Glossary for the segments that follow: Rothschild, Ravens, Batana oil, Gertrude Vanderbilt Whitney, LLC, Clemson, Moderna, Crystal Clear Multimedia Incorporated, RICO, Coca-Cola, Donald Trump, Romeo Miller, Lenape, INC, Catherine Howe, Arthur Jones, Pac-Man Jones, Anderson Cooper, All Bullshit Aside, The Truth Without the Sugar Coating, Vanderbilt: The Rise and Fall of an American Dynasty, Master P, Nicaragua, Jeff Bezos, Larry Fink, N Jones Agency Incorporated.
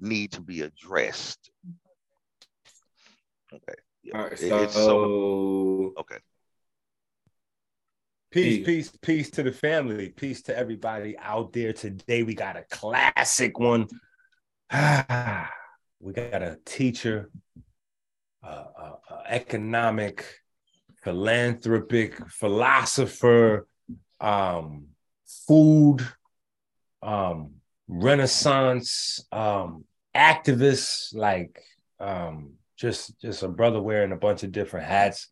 need to be addressed. Okay. Yeah. All right, okay. Peace to the family. Peace to everybody out there today. We got a classic one. We got a teacher, economic, philanthropic, philosopher, food, Renaissance, activist, just a brother wearing a bunch of different hats.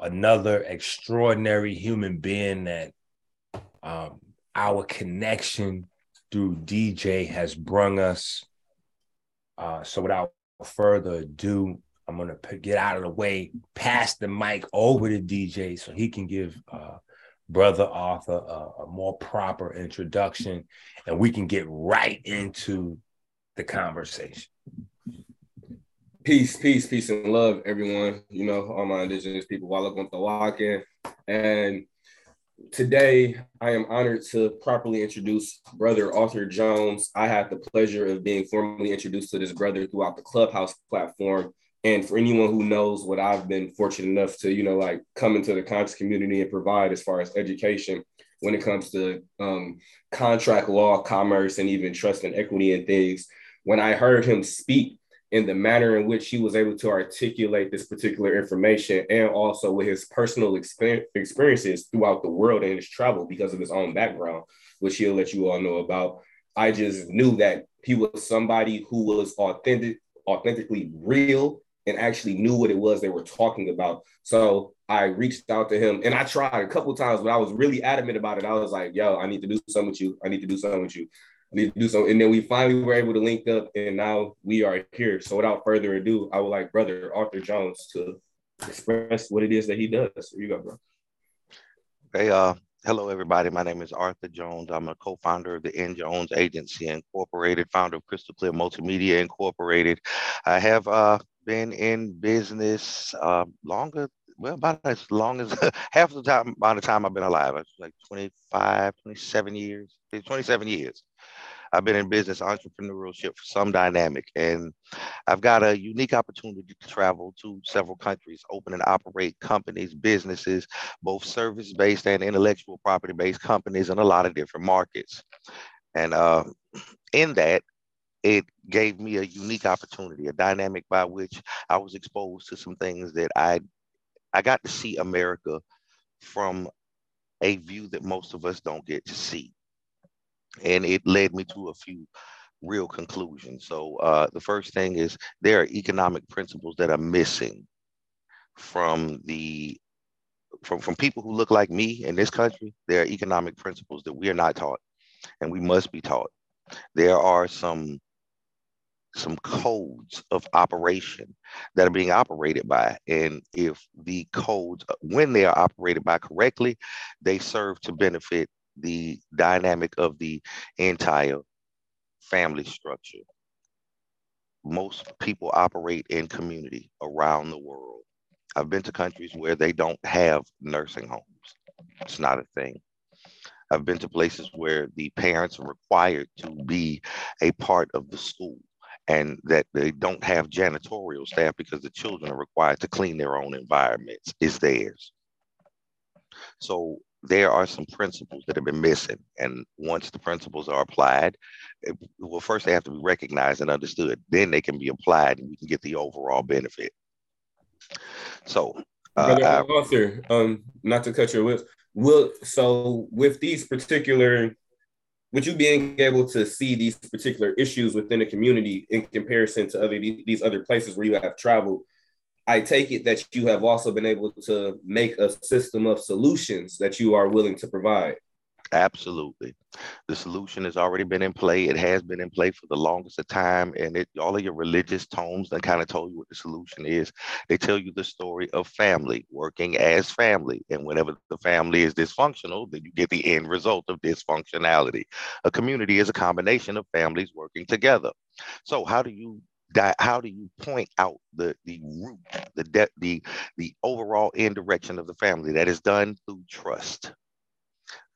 Another extraordinary human being that our connection through DJ has brung us. So without further ado, I'm going to get out of the way, pass the mic over to DJ so he can give Brother Arthur a more proper introduction, and we can get right into the conversation. Peace, and love, everyone. You know, all my indigenous people, Walla Gwantawaki. And today, I am honored to properly introduce Brother Arthur Jones. I had the pleasure of being formally introduced to this brother throughout the Clubhouse platform. And for anyone who knows what I've been fortunate enough to, you know, like come into the conscious community and provide as far as education when it comes to contract law, commerce, and even trust and equity and things, when I heard him speak in the manner in which he was able to articulate this particular information, and also with his personal experiences throughout the world and his travel because of his own background, which he'll let you all know about, I just knew that he was somebody who was authentically real, and actually knew what it was they were talking about. So I reached out to him, and I tried a couple of times, but I was really adamant about it. I was like, yo, I need to do something with you. And then we finally were able to link up, and now we are here. So without further ado, I would like Brother Arthur Jones to express what it is that he does. Here you go, bro. Hey, hello, everybody. My name is Arthur Jones. I'm a co-founder of the N Jones Agency Incorporated, founder of Crystal Clear Multimedia Incorporated. I have been in business about as long as half the time, by the time I've been alive. It's like 27 years. I've been in business entrepreneurship for some dynamic, and I've got a unique opportunity to travel to several countries, open and operate companies, businesses, both service-based and intellectual property-based companies in a lot of different markets. And in that, it gave me a unique opportunity, a dynamic by which I was exposed to some things that I got to see America from a view that most of us don't get to see. And it led me to a few real conclusions. So the first thing is there are economic principles that are missing from people who look like me in this country. There are economic principles that we are not taught, and we must be taught. There are some codes of operation that are being operated by. And if the codes, when they are operated by correctly, they serve to benefit the dynamic of the entire family structure. Most people operate in community around the world. I've been to countries where they don't have nursing homes. It's not a thing. I've been to places where the parents are required to be a part of the school, and that they don't have janitorial staff because the children are required to clean their own environments. It's theirs. So there are some principles that have been missing. And once the principles are applied, first they have to be recognized and understood. Then they can be applied, and we can get the overall benefit. So, Brother Arthur, not to cut your lips, so with these particular, with you being able to see these particular issues within a community in comparison to these other places where you have traveled, I take it that you have also been able to make a system of solutions that you are willing to provide. Absolutely. The solution has already been in play. It has been in play for the longest of time. And all of your religious tomes that kind of told you what the solution is. They tell you the story of family, working as family. And whenever the family is dysfunctional, then you get the end result of dysfunctionality. A community is a combination of families working together. So how do you point out the root, the overall end direction of the family? That is done through trust.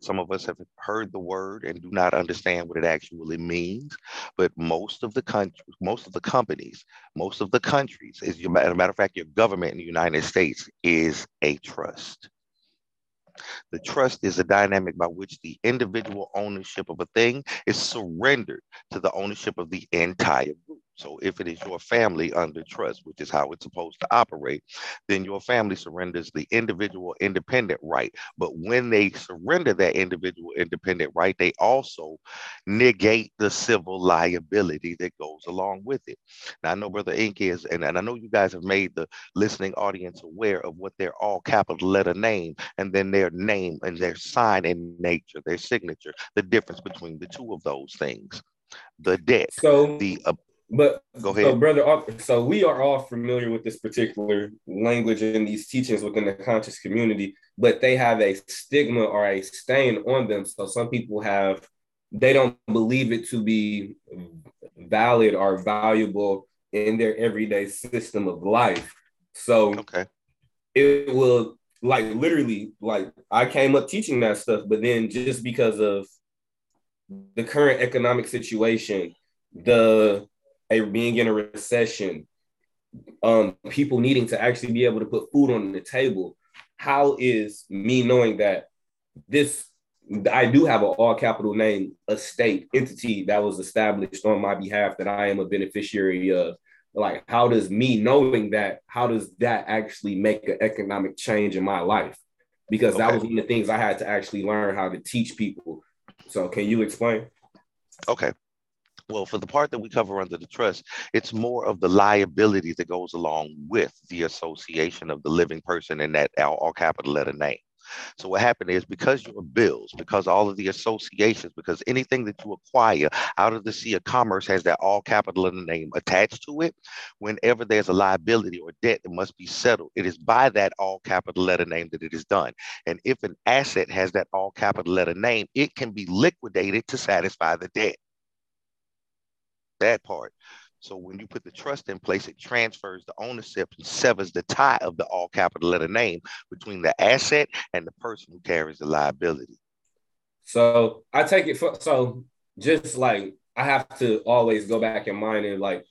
Some of us have heard the word and do not understand what it actually means, but most of the countries, as a matter of fact, your government in the United States is a trust. The trust is a dynamic by which the individual ownership of a thing is surrendered to the ownership of the entire group. So if it is your family under trust, which is how it's supposed to operate, then your family surrenders the individual independent right. But when they surrender that individual independent right, they also negate the civil liability that goes along with it. Now, I know Brother Ink is, and I know you guys have made the listening audience aware of what their all capital letter name, and then their name and their sign and nature, their signature, the difference between the two of those things, the debt, But go ahead. So, brother, so we are all familiar with this particular language and these teachings within the conscious community, but they have a stigma or a stain on them. So some people they don't believe it to be valid or valuable in their everyday system of life. So It will literally I came up teaching that stuff, but then just because of the current economic situation, being in a recession, people needing to actually be able to put food on the table. How is me knowing that I do have an all capital name, a state entity that was established on my behalf that I am a beneficiary of? Like, how does me knowing that, how does that actually make an economic change in my life? Because that was one of the things I had to actually learn how to teach people. So can you explain? Okay. Well, for the part that we cover under the trust, it's more of the liability that goes along with the association of the living person in that all capital letter name. So what happened is, because your bills, because all of the associations, because anything that you acquire out of the sea of commerce has that all capital letter name attached to it, whenever there's a liability or debt that must be settled, it is by that all capital letter name that it is done. And if an asset has that all capital letter name, it can be liquidated to satisfy the debt. That part. So when you put the trust in place, it transfers the ownership and severs the tie of the all capital letter name between the asset and the person who carries the liability. So I take it I have to always go back in mind and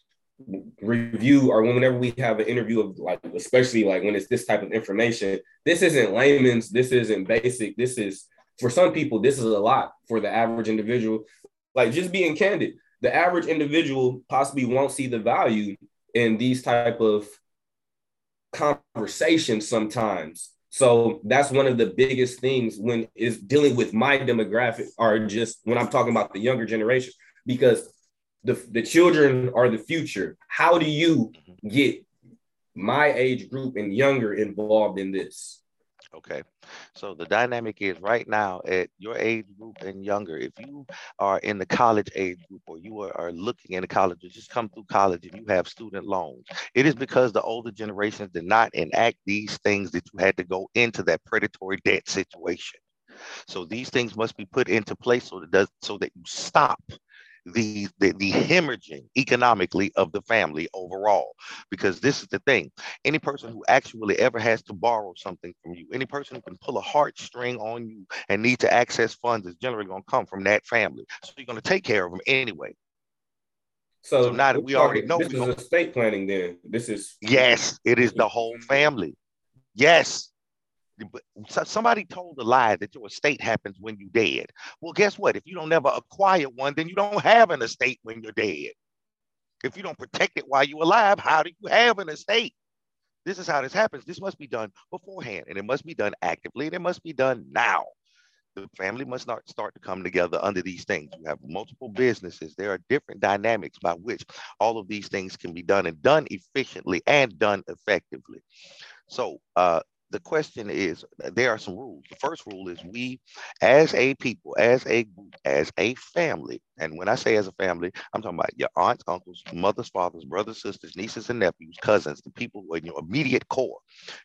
review, or whenever we have an interview of especially when it's this type of information, this isn't layman's, this isn't basic. This is, for some people, this is a lot for the average individual. Just being candid. The average individual possibly won't see the value in these type of conversations sometimes. So that's one of the biggest things when it's dealing with my demographic, or just when I'm talking about the younger generation, because the children are the future. How do you get my age group and younger involved in this? Okay, so the dynamic is right now at your age group and younger, if you are in the college age group, or you are looking into college, or just come through college and you have student loans, it is because the older generations did not enact these things that you had to go into that predatory debt situation. So these things must be put into place so that you stop the hemorrhaging economically of the family overall, because this is the thing. Any person who actually ever has to borrow something from you, any person who can pull a heartstring on you and need to access funds, is generally going to come from that family. So you're going to take care of them anyway. So now that we already know, this is estate planning. Then this is, yes, it is the whole family. Yes. But somebody told a lie that your estate happens when you're dead. Well, guess what? If you don't ever acquire one, then you don't have an estate when you're dead. If you don't protect it while you're alive, how do you have an estate? This is how this happens. This must be done beforehand, and it must be done actively, and it must be done now. The family must not start to come together under these things. You have multiple businesses. There are different dynamics by which all of these things can be done, and done efficiently and done effectively. So, the question is, there are some rules. The first rule is we, as a people, as a group, as a family, And when I say as a family, I'm talking about your aunts, uncles, mothers, fathers, brothers, sisters, nieces and nephews, cousins, the people who are in your immediate core.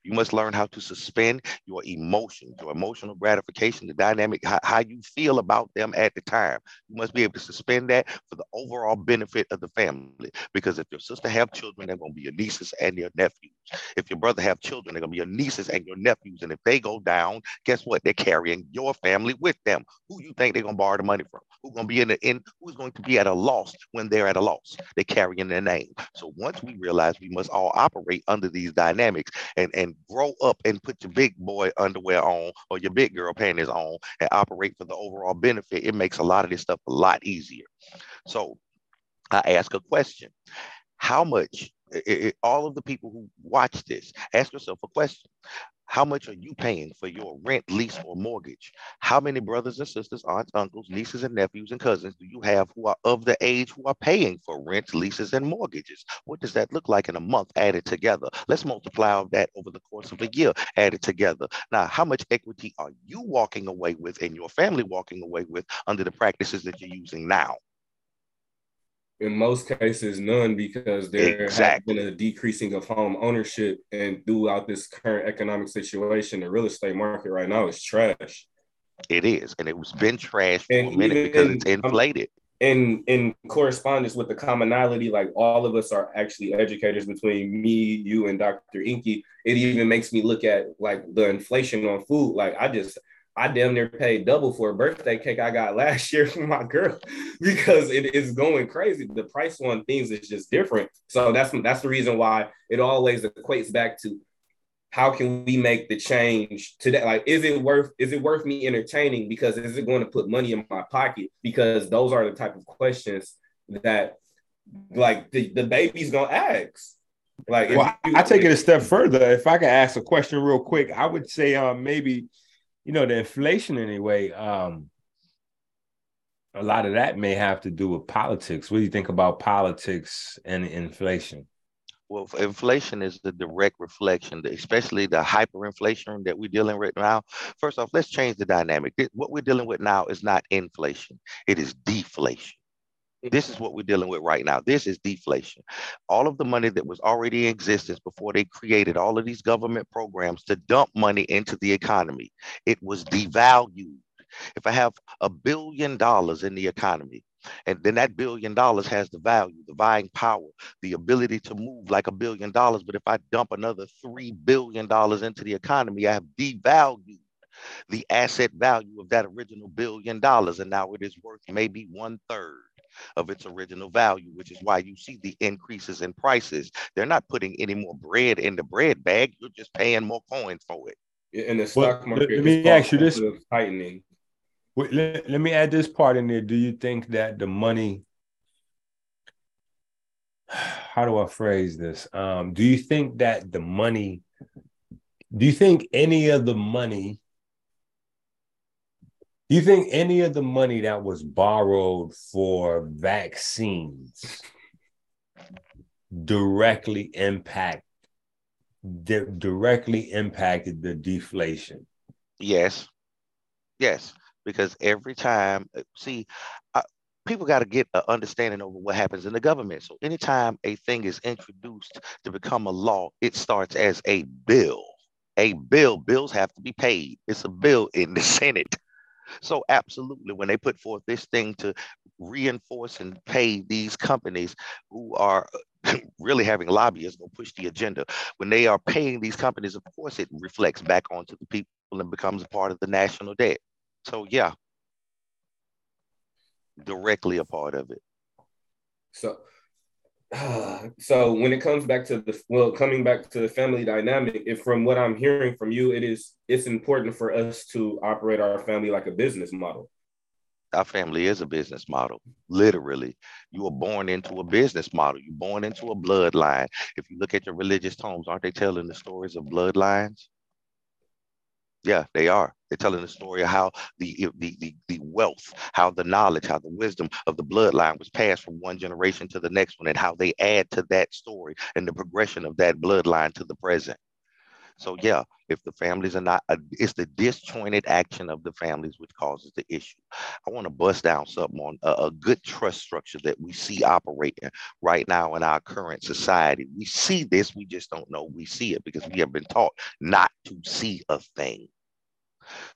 You must learn how to suspend your emotions, your emotional gratification, the dynamic, how you feel about them at the time. You must be able to suspend that for the overall benefit of the family. Because if your sister have children, they're going to be your nieces and your nephews. If your brother have children, they're going to be your nieces and your nephews. And if they go down, guess what? They're carrying your family with them. Who you think they're going to borrow the money from? Who's going to be who's going to be at a loss when they're at a loss? They're carrying their name. So once we realize we must all operate under these dynamics and grow up and put your big boy underwear on or your big girl panties on and operate for the overall benefit, it makes a lot of this stuff a lot easier. So I ask a question. How much, all of the people who watch this, ask yourself a question. How much are you paying for your rent, lease, or mortgage? How many brothers and sisters, aunts, uncles, nieces, and nephews, and cousins do you have who are of the age who are paying for rent, leases, and mortgages? What does that look like in a month added together? Let's multiply that over the course of a year added together. Now, how much equity are you walking away with and your family walking away with under the practices that you're using now? In most cases, none, because there has been a decreasing of home ownership. And throughout this current economic situation, the real estate market right now is trash. It is. And it's been trash for a minute because it's inflated. In correspondence with the commonality, like all of us are actually educators between me, you, and Dr. Inky. It even makes me look at like the inflation on food. Like I damn near paid double for a birthday cake I got last year for my girl because it is going crazy. The price on things is just different. So that's the reason why it always equates back to how can we make the change today? Like, is it worth me entertaining? Because is it going to put money in my pocket? Because those are the type of questions that like the baby's going to ask. Like, well, I take it a step further. If I could ask a question real quick, I would say maybe, you know, the inflation anyway, a lot of that may have to do with politics. What do you think about politics and inflation? Well, inflation is the direct reflection, especially the hyperinflation that we're dealing with now. First off, let's change the dynamic. What we're dealing with now is not inflation. It is deflation. This is what we're dealing with right now. This is deflation. All of the money that was already in existence before they created all of these government programs to dump money into the economy, it was devalued. If I have $1 billion in the economy, and then that $1 billion has the value, the buying power, the ability to move like $1 billion. But if I dump another $3 billion into the economy, I have devalued the asset value of that original $1 billion. And now it is worth maybe 1/3 of its original value, which is why you see the increases in prices. They're not putting any more bread in the bread bag. You're just paying more coins for it. And the stock market let me ask you this. Tightening. Let me add this part in there. Do you think that the money, how do I phrase this? Do you think any of the money that was borrowed for vaccines directly impacted the deflation? Yes, because every time, people got to get an understanding over what happens in the government. So anytime a thing is introduced to become a law, it starts as a bill. A bill, bills have to be paid. It's a bill in the Senate. So absolutely, when they put forth this thing to reinforce and pay these companies who are really having lobbyists go push the agenda, when they are paying these companies, of course, it reflects back onto the people and becomes a part of the national debt. So, yeah, directly a part of it. So when it comes back to coming back to the family dynamic, if from what I'm hearing from you, it's important for us to operate our family like a business model. Our family is a business model. Literally, you were born into a business model. You're born into a bloodline. If you look at your religious tomes, aren't they telling the stories of bloodlines? Yeah, they are. They're telling the story of how the wealth, how the knowledge, how the wisdom of the bloodline was passed from one generation to the next one, and how they add to that story and the progression of that bloodline to the present. So yeah, if the families are not, it's the disjointed action of the families which causes the issue. I want to bust down something on a good trust structure that we see operating right now in our current society. We see this, we just don't know we see it because we have been taught not to see a thing.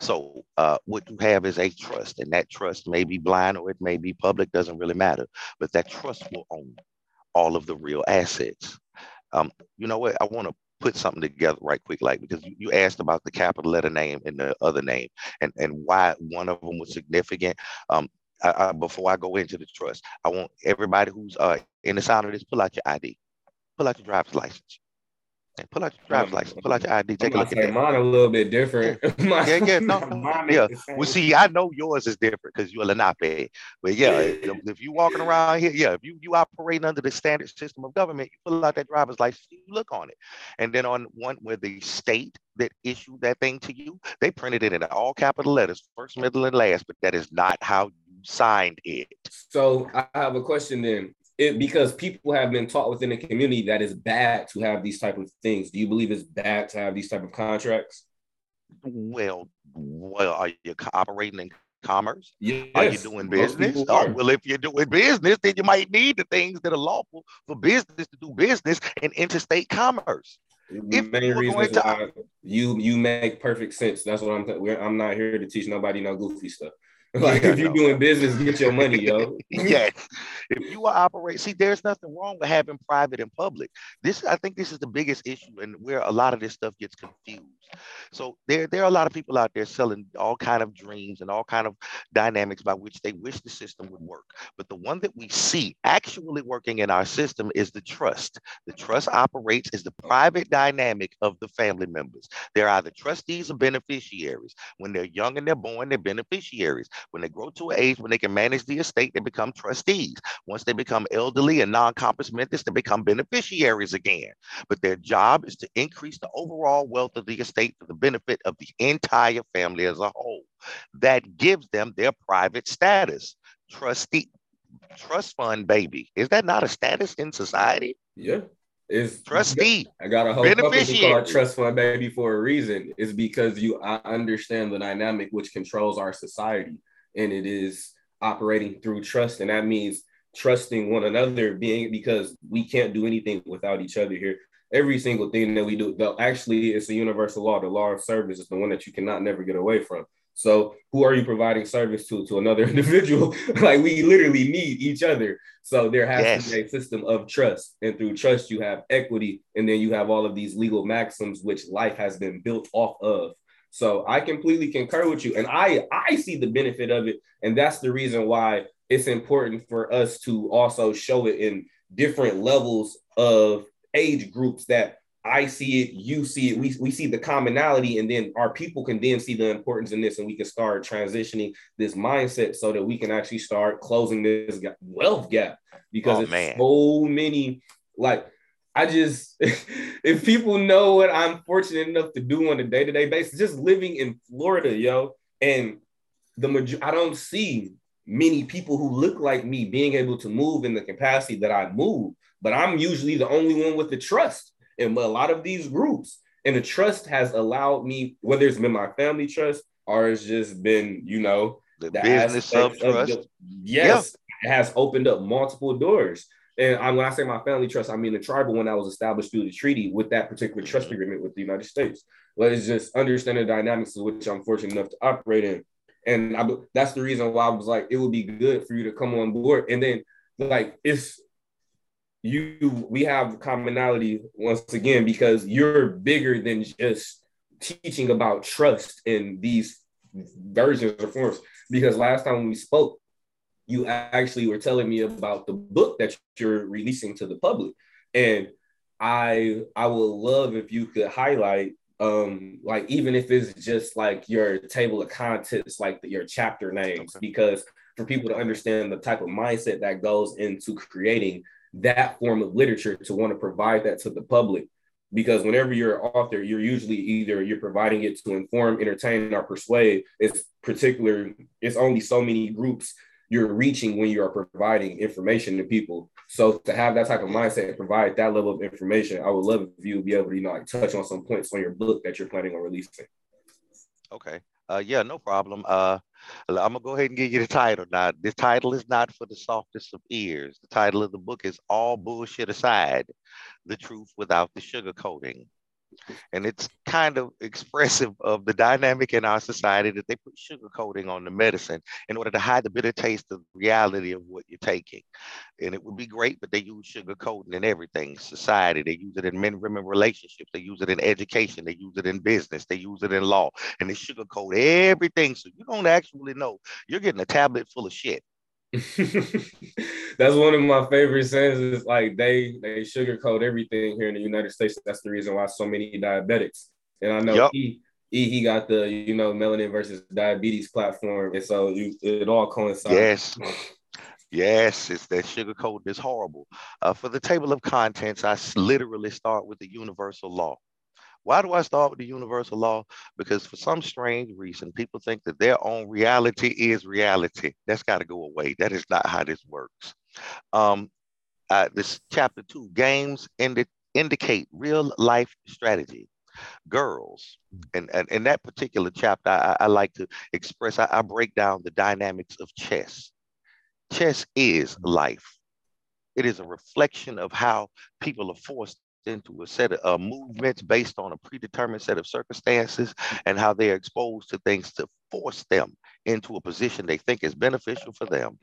So what you have is a trust, and that trust may be blind or it may be public, doesn't really matter, but that trust will own all of the real assets. You know what, I want to put something together right quick, like, because you asked about the capital letter name and the other name and why one of them was significant. Before I go into the trust, I want everybody who's in the sound of this, pull out your ID, pull out your driver's license. Pull out your driver's license, pull out your ID, take a look at that. Mine a little bit different. Yeah. Well, see, I know yours is different because you're a Lenape. But yeah, if you walking around here, yeah, if you operating under the standard system of government, you pull out that driver's license, you look on it. And then on one where the state that issued that thing to you, they printed it in all capital letters, first, middle, and last, but that is not how you signed it. So I have a question then. Because people have been taught within the community that it's bad to have these type of things. Do you believe it's bad to have these type of contracts? Well, are you operating in commerce? Yes. Are you doing business? Oh, well, if you're doing business, then you might need the things that are lawful for business to do business and interstate commerce. Many reasons why you make perfect sense. That's what I'm saying. I'm not here to teach nobody no goofy stuff. Like, if you're doing business, get your money, yo. Yes. If you operate, see, there's nothing wrong with having private and public. I think this is the biggest issue and where a lot of this stuff gets confused. So there are a lot of people out there selling all kind of dreams and all kind of dynamics by which they wish the system would work. But the one that we see actually working in our system is the trust. The trust operates as the private dynamic of the family members. They're either trustees or beneficiaries. When they're young and they're born, they're beneficiaries. When they grow to an age when they can manage the estate, they become trustees. Once they become elderly and non-compos mentis, they become beneficiaries again. But their job is to increase the overall wealth of the estate for the benefit of the entire family as a whole. That gives them their private status. Trustee, trust fund, baby. Is that not a status in society? Yeah. It's trustee. I got a whole company called Trust Fund Baby for a reason. It's because I understand the dynamic which controls our society, and it is operating through trust, and that means trusting one another, because we can't do anything without each other here. Every single thing that we do, though, actually, it's a universal law. The law of service is the one that you cannot never get away from. So who are you providing service to another individual? Like, we literally need each other. So there has to be a system of trust. And through trust, you have equity. And then you have all of these legal maxims, which life has been built off of. So I completely concur with you. And I see the benefit of it. And that's the reason why it's important for us to also show it in different levels of age groups, that I see it, you see it, we see the commonality, and then our people can then see the importance in this, and we can start transitioning this mindset so that we can actually start closing this wealth gap, because so many, like, if people know what I'm fortunate enough to do on a day-to-day basis, just living in Florida, yo, and I don't see many people who look like me being able to move in the capacity that I move, but I'm usually the only one with the trust. And a lot of these groups, and the trust has allowed me, whether it's been my family trust or it's just been, the business of trust. It has opened up multiple doors. And when I say my family trust, I mean the tribal one that was established through the treaty with that particular trust agreement with the United States. But it's just understanding the dynamics of which I'm fortunate enough to operate in. And that's the reason why I was like, it would be good for you to come on board. And then, like, we have commonality once again, because you're bigger than just teaching about trust in these versions or forms. Because last time when we spoke, you actually were telling me about the book that you're releasing to the public, and I would love if you could highlight, like, even if it's just like your table of contents, like your chapter names, because for people to understand the type of mindset that goes into creating that form of literature, to want to provide that to the public. Because whenever you're an author, you're usually either you're providing it to inform, entertain, or persuade. It's only so many groups you're reaching when you are providing information to people. So to have that type of mindset and provide that level of information, I would love if you would be able to, you know, like touch on some points on your book that you're planning on releasing. Okay. Yeah, no problem. I'm going to go ahead and give you the title. Now, the title is not for the softest of ears. The title of the book is All Bullshit Aside, The Truth Without the Sugar Coating. And it's kind of expressive of the dynamic in our society that they put sugar coating on the medicine in order to hide the bitter taste of reality of what you're taking. And it would be great, but they use sugar coating in everything. Society, they use it in men, women relationships. They use it in education. They use it in business. They use it in law. And they sugar coat everything. So you don't actually know. You're getting a tablet full of shit. That's one of my favorite sayings, is like they sugarcoat everything here in the United States. That's the reason why so many diabetics, and I know he got the, you know, melanin versus diabetes platform, and so it all coincides. Yes, it's that sugarcoat is horrible. For the table of contents, I literally start with the universal law. Why do I start with the universal law? Because for some strange reason, people think that their own reality is reality. That's got to go away. That is not how this works. This chapter 2, games indicate real life strategy. Girls, and in that particular chapter, I like to express, I break down the dynamics of chess. Chess is life. It is a reflection of how people are forced into a set of movements based on a predetermined set of circumstances, and how they are exposed to things to force them into a position they think is beneficial for them.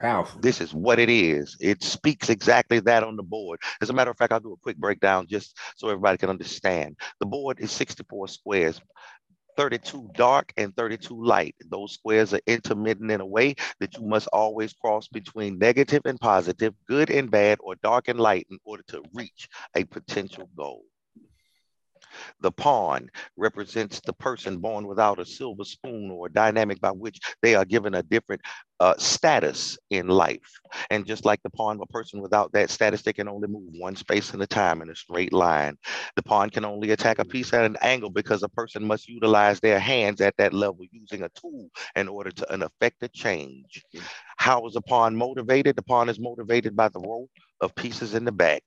Powerful. This is what it is. It speaks exactly that on the board. As a matter of fact, I'll do a quick breakdown just so everybody can understand. The board is 64 squares, 32 dark and 32 light. Those squares are intermittent in a way that you must always cross between negative and positive, good and bad, or dark and light in order to reach a potential goal. The pawn represents the person born without a silver spoon, or a dynamic by which they are given a different status in life. And just like the pawn, a person without that status, they can only move one space at a time in a straight line. The pawn can only attack a piece at an angle because a person must utilize their hands at that level using a tool in order to effect a change. How is a pawn motivated? The pawn is motivated by the row of pieces in the back.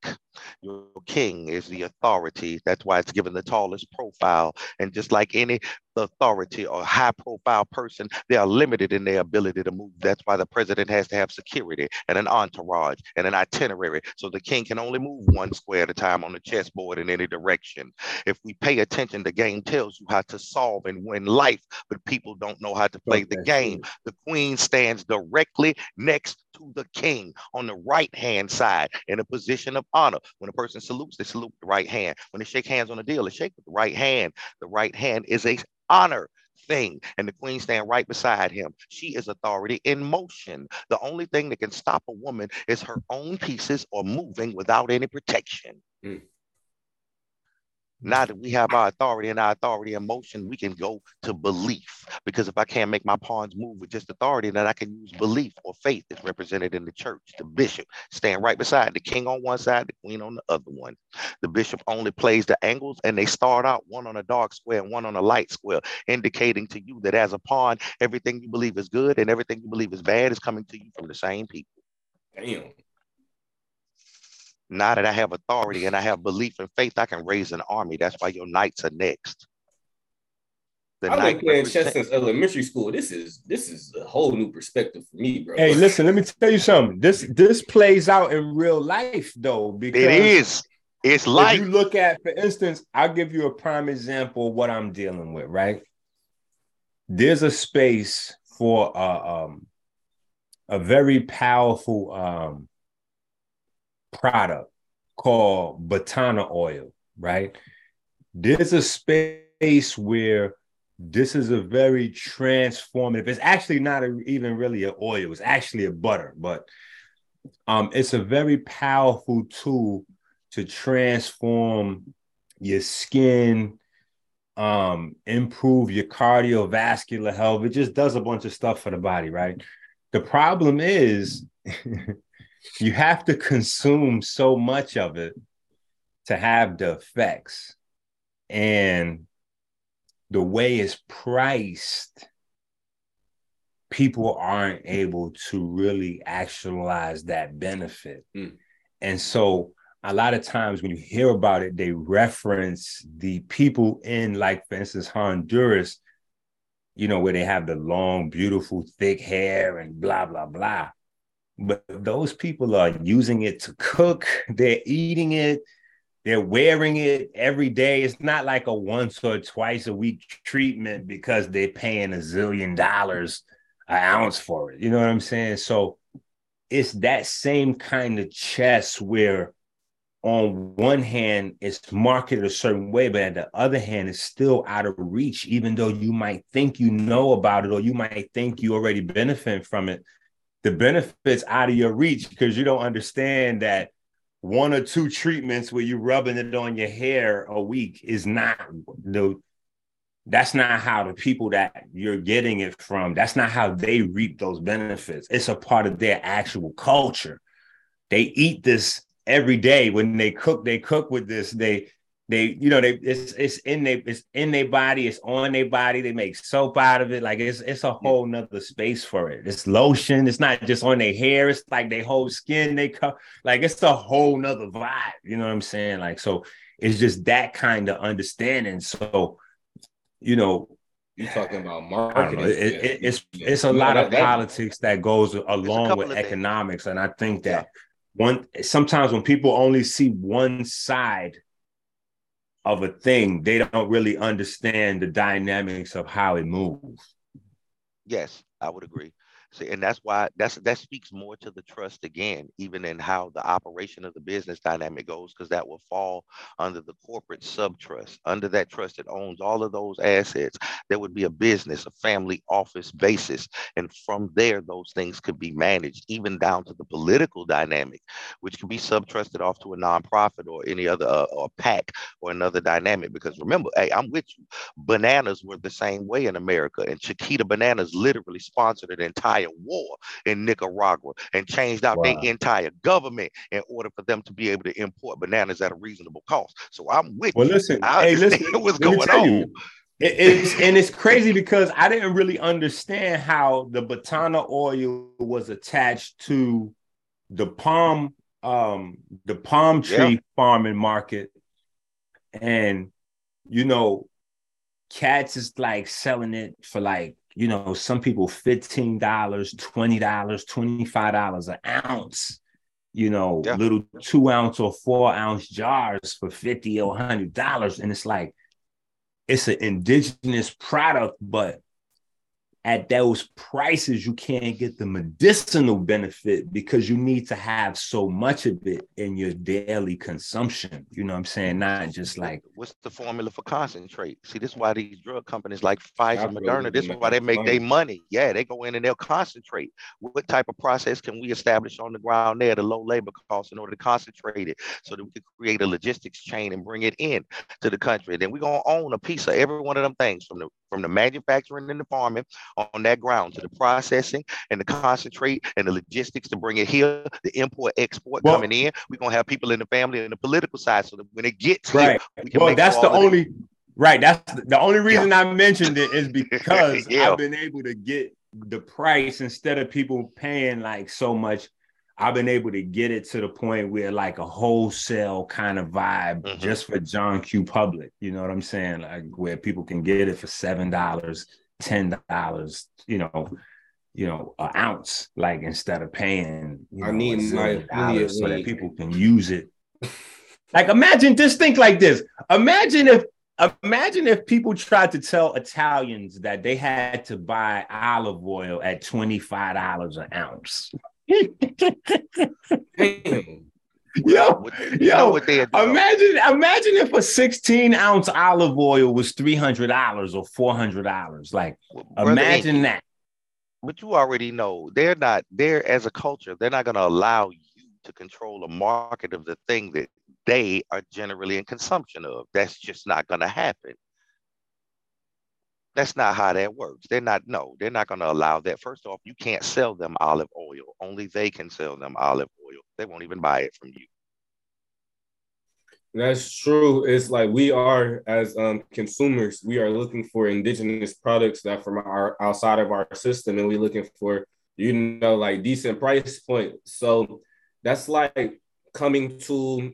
Your king is the authority. That's why it's given the tallest profile. And just like any authority or high profile person, they are limited in their ability to move. That's why the president has to have security and an entourage and an itinerary. So the king can only move one square at a time on the chessboard in any direction. If we pay attention, the game tells you how to solve and win life, but people don't know how to play the game. The queen stands directly next to the king on the right hand side in a position of honor. When a person salutes, they salute the right hand. When they shake hands on a deal, they shake with the right hand. The right hand is a honor thing, and the queen stand right beside him. She is authority in motion. The only thing that can stop a woman is her own pieces or moving without any protection. Now that we have our authority and our authority in motion, we can go to belief, because if I can't make my pawns move with just authority, then I can use belief or faith that's represented in the church. The bishop stand right beside the king on one side, the queen on the other one. The bishop only plays the angles, and they start out one on a dark square and one on a light square, indicating to you that as a pawn, everything you believe is good and everything you believe is bad is coming to you from the same people. Damn. Now that I have authority and I have belief and faith, I can raise an army. That's why your knights are next. I've been playing chess since elementary school. This is a whole new perspective for me, bro. Hey, listen, let me tell you something. This plays out in real life, though. Because it is. It's life. If you look at, for instance, I'll give you a prime example of what I'm dealing with, right? There's a space for a very powerful product called Batana oil, right? There's a space where this is a very transformative. It's actually not even really an oil. It's actually a butter, but it's a very powerful tool to transform your skin, improve your cardiovascular health. It just does a bunch of stuff for the body, right? The problem is you have to consume so much of it to have the effects. And the way it's priced people aren't able to really actualize that benefit. Mm. And so a lot of times when you hear about it, they reference the people in, like, for instance, Honduras, you know, where they have the long, beautiful, thick hair and blah, blah, blah. But those people are using it to cook. They're eating it. They're wearing it every day. It's not like a once or twice a week treatment because they're paying $1 zillion an ounce for it. You know what I'm saying? So it's that same kind of chess where on one hand, it's marketed a certain way, but at the other hand, it's still out of reach, even though you might think you know about it or you might think you already benefit from it. The benefit's out of your reach because you don't understand that one or two treatments where you're rubbing it on your hair a week is not that's not how the people that you're getting it from, that's not how they reap those benefits. It's a part of their actual culture. They eat this every day. When they cook with this. It's in their body, it's on their body. They make soap out of it. Like it's a whole nother space for it. It's lotion. It's not just on their hair. It's like their whole skin. It's a whole nother vibe. You know what I'm saying? Like, so it's just that kind of understanding. So, you know, you're talking about marketing. It's a lot of politics that goes along with economics. And I think that sometimes when people only see one side of a thing, they don't really understand the dynamics of how it moves. Yes, I would agree. See, and that's why that speaks more to the trust again, even in how the operation of the business dynamic goes, because that will fall under the corporate sub-trust. Under that trust that owns all of those assets, there would be a business, a family office basis. And from there, those things could be managed, even down to the political dynamic, which can be sub-trusted off to a nonprofit or any other or PAC or another dynamic. Because remember, hey, I'm with you. Bananas were the same way in America, and Chiquita Bananas literally sponsored an entire war in Nicaragua and changed out their entire government in order for them to be able to import bananas at a reasonable cost. So I'm with you. Listen, what's going on? It's crazy because I didn't really understand how the Batana oil was attached to the palm tree farming market. And, you know, cats is like selling it for like, you know, some people $15, $20, $25 an ounce, you know, little 2 ounce or 4 ounce jars for $50 or $100. And it's like, it's an indigenous product, but at those prices, you can't get the medicinal benefit because you need to have so much of it in your daily consumption. You know what I'm saying? Not just like... What's the formula for concentrate? See, this is why these drug companies like Pfizer and Moderna, this is why they make their money. Yeah, they go in and they'll concentrate. What type of process can we establish on the ground there at a low labor cost in order to concentrate it so that we can create a logistics chain and bring it in to the country? Then we're going to own a piece of every one of them things from the manufacturing and the farming on that ground to the processing and the concentrate and the logistics to bring it here, the import, export coming in. We're going to have people in the family and the political side so that when it gets here, we can that's the only reason I mentioned it is because I've been able to get the price instead of people paying like so much. I've been able to get it to the point where like a wholesale kind of vibe just for John Q. Public. You know what I'm saying? Like where people can get it for $7, $10, you know, an ounce, like instead of paying, so that people can use it. Like, imagine just think like this. Imagine if people tried to tell Italians that they had to buy olive oil at $25 an ounce. Imagine if a 16 ounce olive oil was $300 or $400. Like, imagine that. But you already know they're as a culture, they're not going to allow you to control a market of the thing that they are generally in consumption of. That's just not going to happen. That's not how that works. They're not going to allow that. First off, you can't sell them olive oil. Only they can sell them olive oil. They won't even buy it from you. That's true. It's like we are, as consumers, we are looking for indigenous products that from our outside of our system, and we're looking for, you know, like decent price point. So that's like asking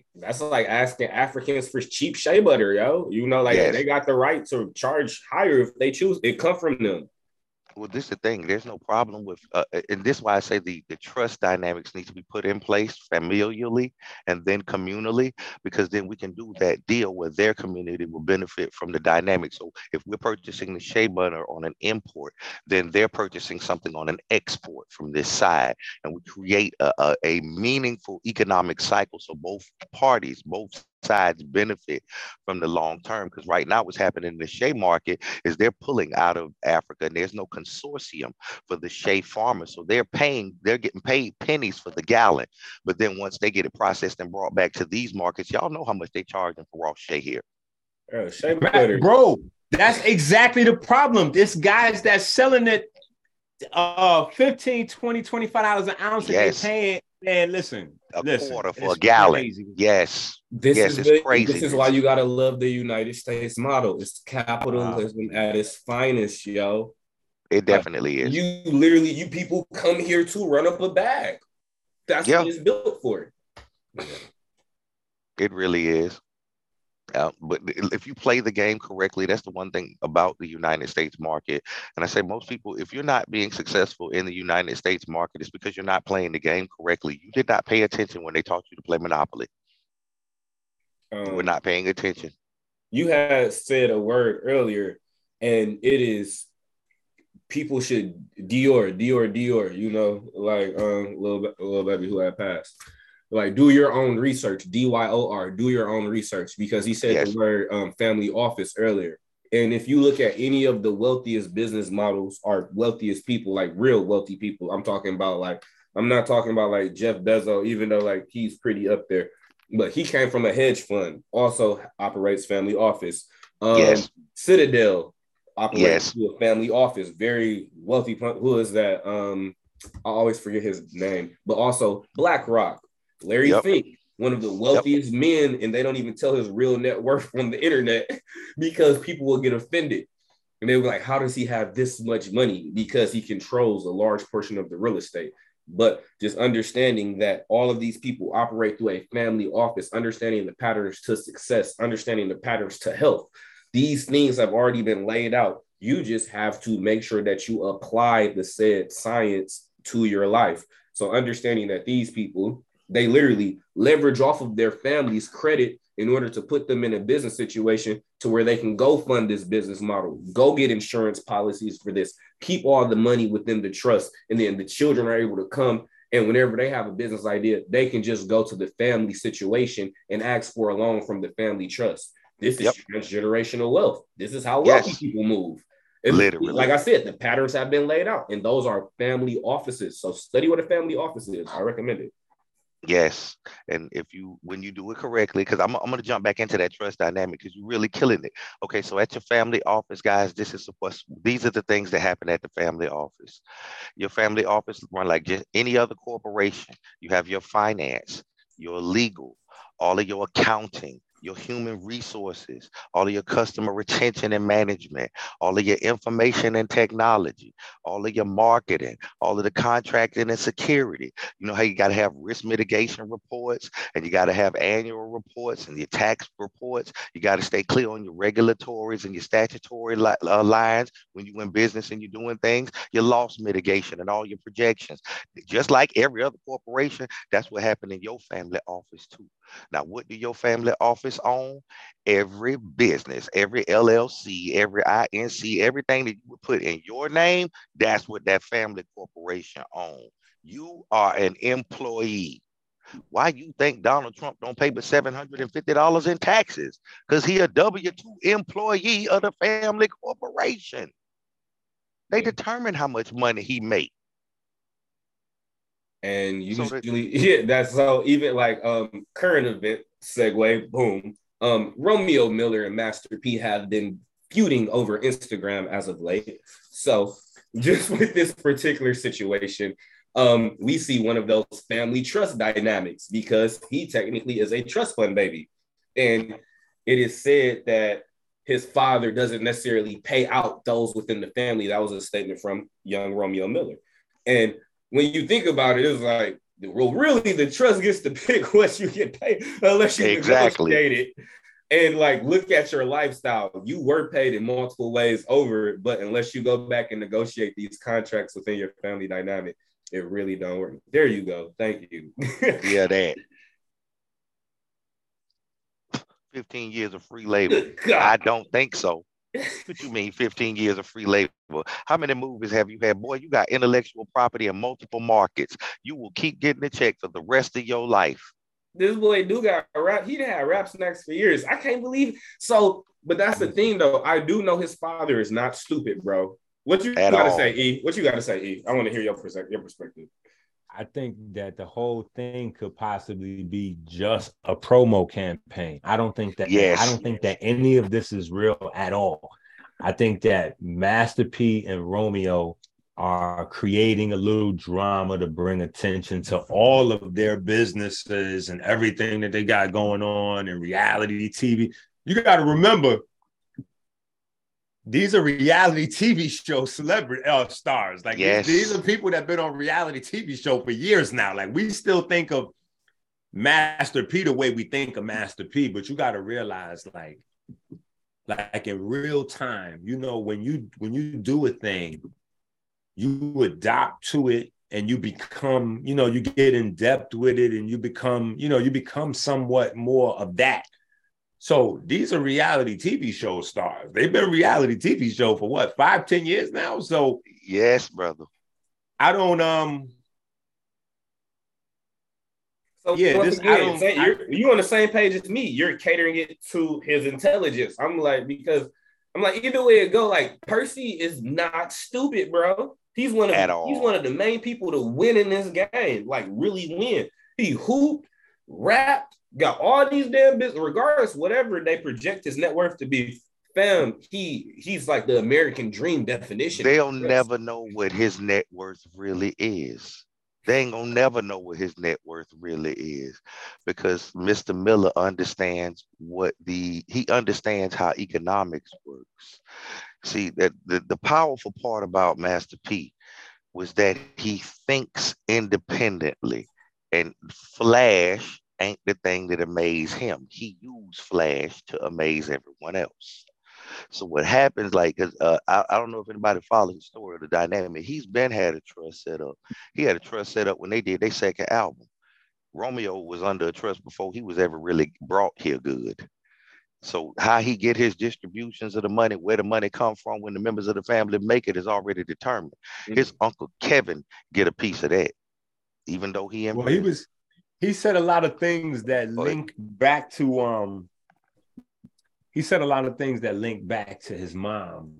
Africans for cheap shea butter, yo. You know, like, yes, they got the right to charge higher if they choose. It come from them. Well, this is the thing. There's no problem with, and this is why I say the trust dynamics need to be put in place familially and then communally, because then we can do that deal where their community will benefit from the dynamic. So if we're purchasing the shea butter on an import, then they're purchasing something on an export from this side, and we create a meaningful economic cycle. So both parties, both sides benefit from the long term, because right now what's happening in the shea market is they're pulling out of Africa, and there's no consortium for the shea farmers, so they're getting paid pennies for the gallon. But then once they get it processed and brought back to these markets, y'all know how much they charging for raw shea here. Oh, shea butter, bro, that's exactly the problem. This guys that's selling it $15, $20, $25 an ounce, yes, and they're paying, man, listen, quarter for a gallon. Crazy. Yes. It's crazy. This is why you got to love the United States model. It's capitalism at its finest, yo. It definitely is. You people come here to run up a bag. That's what it's built for. It really is. But if you play the game correctly, that's the one thing about the United States market. And I say most people, if you're not being successful in the United States market, it's because you're not playing the game correctly. You did not pay attention when they taught you to play Monopoly. You were not paying attention. You had said a word earlier, and it is people should Dior, you know, like little baby who had passed. Like, do your own research, DYOR, do your own research, because he said the word family office earlier. And if you look at any of the wealthiest business models or wealthiest people, like real wealthy people, I'm talking about, like, I'm not talking about like Jeff Bezos, even though like he's pretty up there, but he came from a hedge fund, also operates family office. Citadel operates a family office, very wealthy. Who is that? I always forget his name, but also BlackRock. Larry Fink, one of the wealthiest men, and they don't even tell his real net worth on the internet because people will get offended. And they were like, how does he have this much money? Because he controls a large portion of the real estate. But just understanding that all of these people operate through a family office, understanding the patterns to success, understanding the patterns to health. These things have already been laid out. You just have to make sure that you apply the said science to your life. So understanding that these people, they literally leverage off of their family's credit in order to put them in a business situation to where they can go fund this business model, go get insurance policies for this, keep all the money within the trust. And then the children are able to come, and whenever they have a business idea, they can just go to the family situation and ask for a loan from the family trust. This is transgenerational wealth. This is how wealthy people move. Literally. Like I said, the patterns have been laid out, and those are family offices. So study what a family office is. I recommend it. Yes, and when you do it correctly, because I'm going to jump back into that trust dynamic, because you're really killing it. Okay, so at your family office, guys, these are the things that happen at the family office. Your family office run like just any other corporation. You have your finance, your legal, all of your accounting, your human resources, all of your customer retention and management, all of your information and technology, all of your marketing, all of the contracting and security. You know how you got to have risk mitigation reports, and you got to have annual reports and your tax reports. You got to stay clear on your regulatories and your statutory lines when you're in business and you're doing things, your loss mitigation and all your projections. Just like every other corporation, that's what happened in your family office too. Now, what do your family office own? Every business, every LLC, every INC, everything that you would put in your name, that's what that family corporation owns. You are an employee. Why you think Donald Trump don't pay but $750 in taxes? Because he a W-2 employee of the family corporation. They determine how much money he makes. And usually, that's how, even like current event segue, boom. Romeo Miller and Master P have been feuding over Instagram as of late. So just with this particular situation, we see one of those family trust dynamics, because he technically is a trust fund baby. And it is said that his father doesn't necessarily pay out those within the family. That was a statement from young Romeo Miller. And when you think about it, it's like, well, really, the trust gets to pick what you get paid unless you negotiate it. And like, look at your lifestyle. You were paid in multiple ways over it, but unless you go back and negotiate these contracts within your family dynamic, it really don't work. There you go. Thank you. Yeah, that. 15 years of free labor. God. I don't think so. What you mean 15 years of free labor? How many movies have you had? Boy, you got intellectual property in multiple markets. You will keep getting a check for the rest of your life. This boy do got a rap. He had rap snacks for years. I can't believe. So, but that's the thing, though. I do know his father is not stupid, bro. What you got to say, E? What you got to say, E? I want to hear your perspective. I think that the whole thing could possibly be just a promo campaign. I don't think that. Yes. I don't think that any of this is real at all. I think that Master P and Romeo are creating a little drama to bring attention to all of their businesses and everything that they got going on in reality TV. You got to remember, these are reality TV show celebrity stars. Like, yes, these are people that have been on reality TV show for years now. Like, we still think of Master P the way we think of Master P, but you got to realize, like in real time, you know, when you do a thing, you adapt to it and you become, you know, you get in depth with it and you become somewhat more of that. So these are reality TV show stars. They've been a reality TV show for what, 5-10 years now? So yes, brother. I don't, so yeah, this again, you're on the same page as me. You're catering it to his intelligence. Because either way it go, like, Percy is not stupid, bro. He's one of the main people to win in this game, like really win. He hooped, rapped, got all these damn business, regardless whatever they project his net worth to be. Fam, he's like the American dream definition. They'll never know what his net worth really is. They ain't gonna never know what his net worth really is, because Mr. Miller understands he understands how economics works. See, that the powerful part about Master P was that he thinks independently, and flash ain't the thing that amazes him. He used flash to amaze everyone else. So what happens, like, I don't know if anybody follows the story or the dynamic. He's been had a trust set up. He had a trust set up when they did their second album. Romeo was under a trust before he was ever really brought here good. So how he get his distributions of the money, where the money come from, when the members of the family make it, is already determined. Mm-hmm. His uncle Kevin get a piece of that, even though he said a lot of things that link back to He said a lot of things that link back to his mom.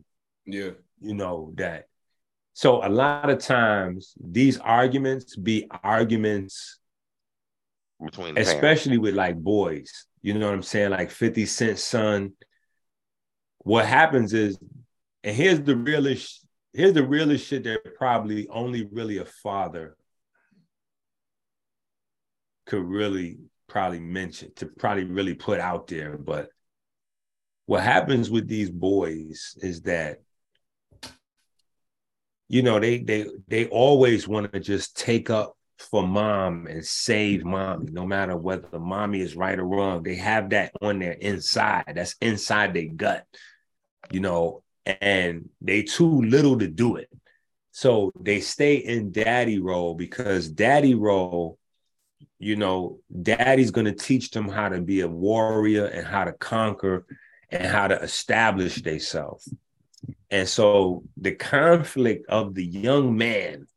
Yeah. You know, that. So a lot of times these arguments be arguments between, especially parents, with like boys, you know what I'm saying? Like 50 Cent's son. What happens is, and here's the realest shit that probably only really a father could really probably mention, to probably really put out there, but what happens with these boys is that, you know, they always want to just take up for mom and save mommy, no matter whether mommy is right or wrong. They have that on their inside. That's inside their gut, you know, and they too little to do it. So they stay in daddy role, because daddy role, you know, daddy's going to teach them how to be a warrior and how to conquer and how to establish themselves. And so the conflict of the young man,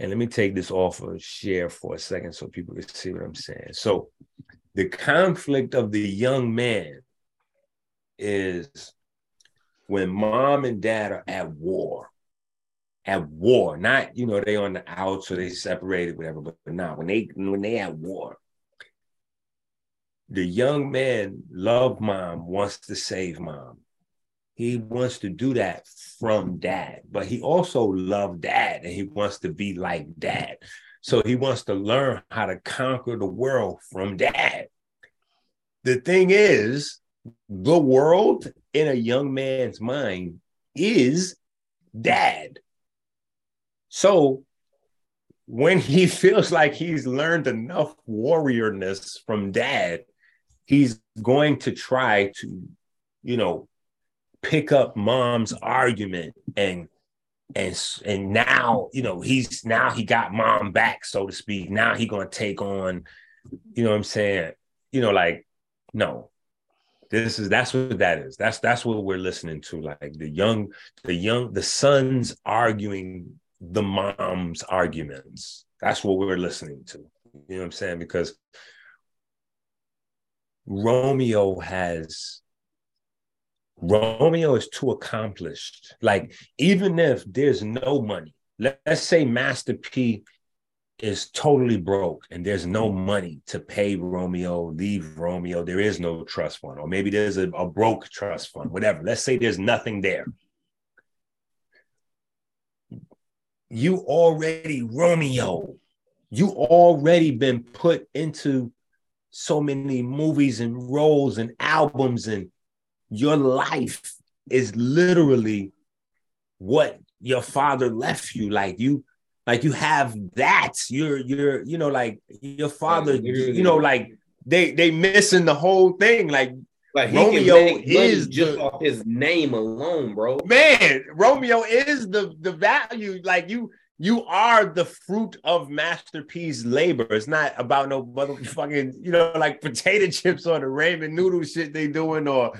and let me take this off of share for a second so people can see what I'm saying. So the conflict of the young man is when mom and dad are at war, not, you know, they on the outs or they separated, whatever, but not when they at war. The young man love mom, wants to save mom. He wants to do that from dad, but he also loved dad and he wants to be like dad. So he wants to learn how to conquer the world from dad. The thing is, the world in a young man's mind is dad. So when he feels like he's learned enough warriorness from dad, he's going to try to, you know, pick up mom's argument and now, you know, he got mom back, so to speak. Now he's going to take on, you know what I'm saying? You know, like, no, that's what that is. That's what we're listening to. Like the sons arguing the mom's arguments. That's what we're listening to. You know what I'm saying? Because Romeo is too accomplished. Like, even if there's no money, let's say Master P is totally broke and there's no money to pay Romeo, leave Romeo, there is no trust fund, or maybe there's a broke trust fund, whatever. Let's say there's nothing there. You already Romeo. You already been put into so many movies and roles and albums, and your life is literally what your father left you. Like you have that. You're you know, like your father, you know, like they missing the whole thing. Like Romeo is just off his name alone, bro. Man, Romeo is the value. Like you are the fruit of Master P's labor. It's not about no motherfucking, you know, like potato chips or the ramen noodle shit they doing, or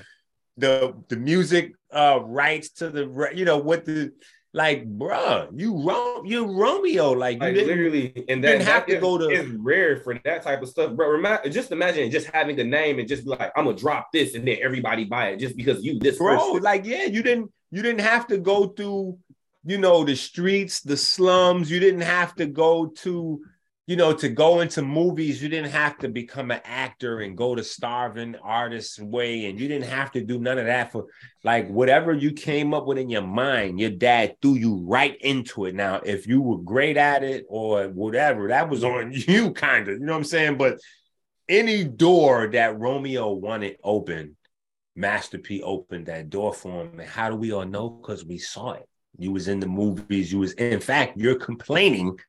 the music rights to the, you know, what the, like, bruh, you're Romeo. Like literally, and that have to go to. It's rare for that type of stuff, bro. Just imagine just having the name and just be like, I'm gonna drop this and then everybody buy it just because you this person. Like, yeah, you didn't have to go through, you know, the streets, the slums. You didn't have to go to, you know, to go into movies. You didn't have to become an actor and go to starving artist's way. And you didn't have to do none of that. For like whatever you came up with in your mind, your dad threw you right into it. Now, if you were great at it or whatever, that was on you, kind of, you know what I'm saying? But any door that Romeo wanted open, Master P opened that door for him. And how do we all know? Because we saw it. You was in the movies. In fact, you're complaining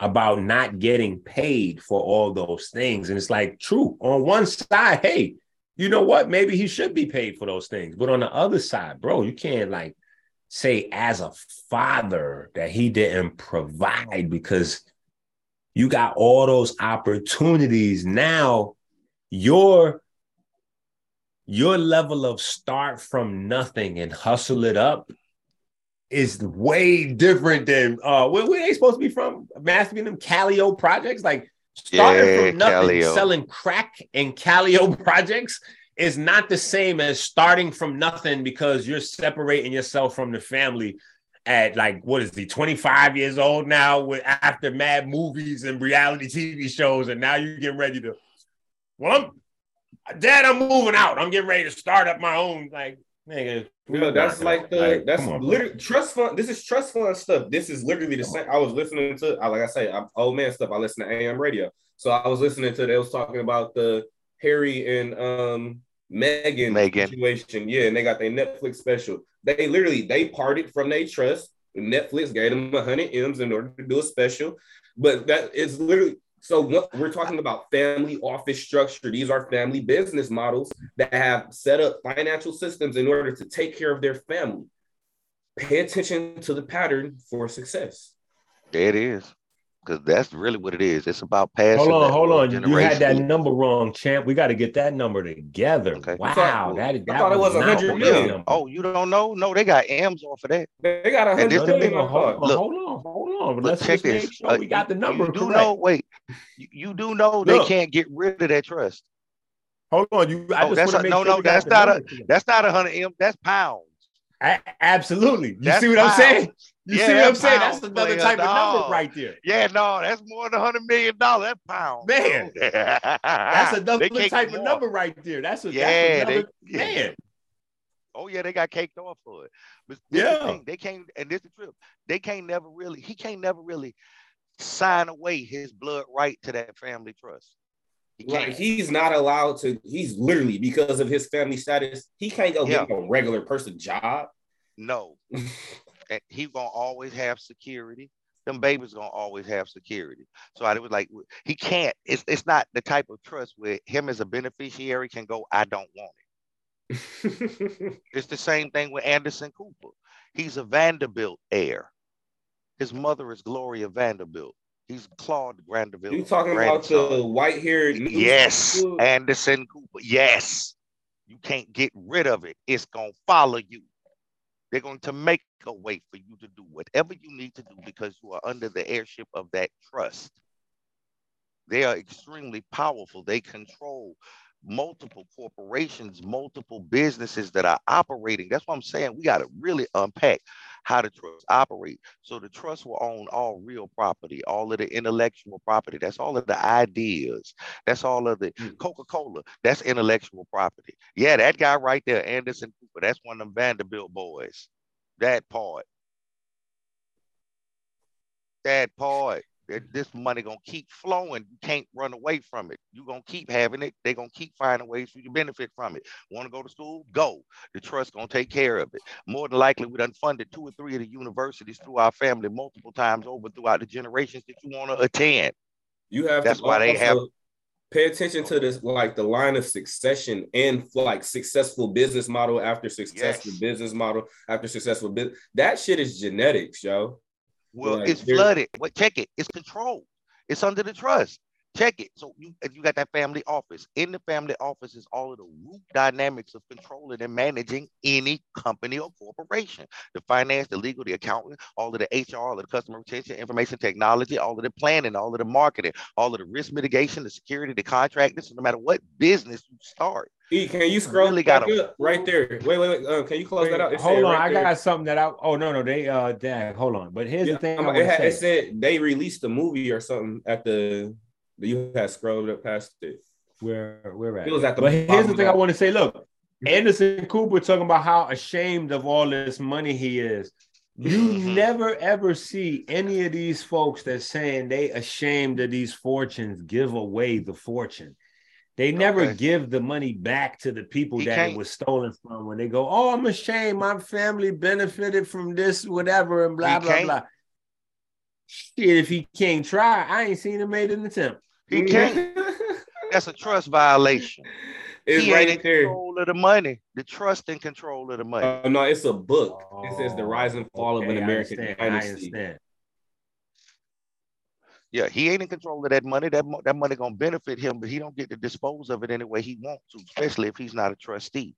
about not getting paid for all those things. And it's like, true, on one side, hey, you know what? Maybe he should be paid for those things. But on the other side, bro, you can't like say as a father that he didn't provide, because you got all those opportunities. Now your level of start from nothing and hustle it up is way different than where they supposed to be from, mastering them Calio projects. Like starting from nothing, Calio. Selling crack and Calio projects is not the same as starting from nothing, because you're separating yourself from the family at like, what is he, 25 years old now, with after mad movies and reality TV shows, and now you're getting ready to, well, Dad, I'm moving out. I'm getting ready to start up my own, like, nigga. No, that's like literally trust fund. This is trust fund stuff. This is literally the same. I was listening to, like I say, I'm old man stuff. I listen to AM radio. So I was listening to, they was talking about the Harry and Meghan situation. Yeah, and they got their Netflix special. They parted from their trust. Netflix gave them 100 M's in order to do a special. But that is literally, so we're talking about family office structure. These are family business models that have set up financial systems in order to take care of their family. Pay attention to the pattern for success. There it is. Because that's really what it is. It's about passing. Hold on. You had that number wrong, champ. We got to get that number together. Okay. Wow. I thought it was 100 million. Oh, you don't know? No, they got M's off of that. They got 100 million. Hold on. Let's check this. Make sure we got the number. You do know they can't get rid of that trust. Hold on, that's not 100 M. That's pounds. Absolutely. See what I'm saying? See what I'm saying? That's another type of number right there. Yeah, no, that's more than $100 million. That pound, man. That's another type of number right there. That's another. Oh yeah, they got caked off for it. But they can't. And this is the trip. He can't never really sign away his blood right to that family trust. Like, he's not allowed to, he's literally, because of his family status, he can't go get a regular person job. No. He's going to always have security. Them babies going to always have security. So I was like, he can't. It's not the type of trust where him as a beneficiary can go, I don't want it. It's the same thing with Anderson Cooper. He's a Vanderbilt heir. His mother is Gloria Vanderbilt. He's Claude Vanderbilt. You talking about the white-haired? Yes, Anderson Cooper. Yes. You can't get rid of it. It's going to follow you. They're going to make a way for you to do whatever you need to do because you are under the heirship of that trust. They are extremely powerful. They control multiple corporations, multiple businesses that are operating. That's what I'm saying. We got to really unpack how the trust operate. So the trust will own all real property, all of the intellectual property. That's all of the ideas. That's all of the Coca-Cola. That's intellectual property. Yeah, that guy right there, Anderson Cooper, that's one of them Vanderbilt boys. That part. That part. This money going to keep flowing. You can't run away from it. You're going to keep having it. They're going to keep finding ways for you to benefit from it. Want to go to school? Go. The trust going to take care of it. More than likely, we done funded 2 or 3 of the universities through our family multiple times over throughout the generations that you want to attend. You have That's to why they have. Pay attention to this, like the line of succession and like successful business model after successful business model after successful business. That shit is genetics, yo. Well, it's flooded. Well, check it. It's controlled. It's under the trust. Check it. So you got that family office. In the family office is all of the root dynamics of controlling and managing any company or corporation. The finance, the legal, the accounting, all of the HR, all of the customer retention, information technology, all of the planning, all of the marketing, all of the risk mitigation, the security, the contract. This is no matter what business you start. E, can you scroll really back up right there? Wait. Can you close that out? Hold on, right I got something that I. Oh no, they. Dang, hold on. But here's the thing. It said they released the movie or something at the. You had scrolled up past it. Where at? It was at the. But here's the thing I want to say. Look, Anderson Cooper talking about how ashamed of all this money he is. You never ever see any of these folks that's saying they ashamed of these fortunes give away the fortune. They never give the money back to the people that it was stolen from when they go, oh, I'm ashamed. My family benefited from this, whatever, and blah, blah, blah. Shit, if he can't try, I ain't seen him made an attempt. He can't. That's a trust violation. It's right in control of the money. The trust and control of the money. No, it's a book. It says The Rise and Fall of an American Dynasty. I understand. Yeah, he ain't in control of that money. That money gonna benefit him, but he don't get to dispose of it any way he wants to, especially if he's not a trustee.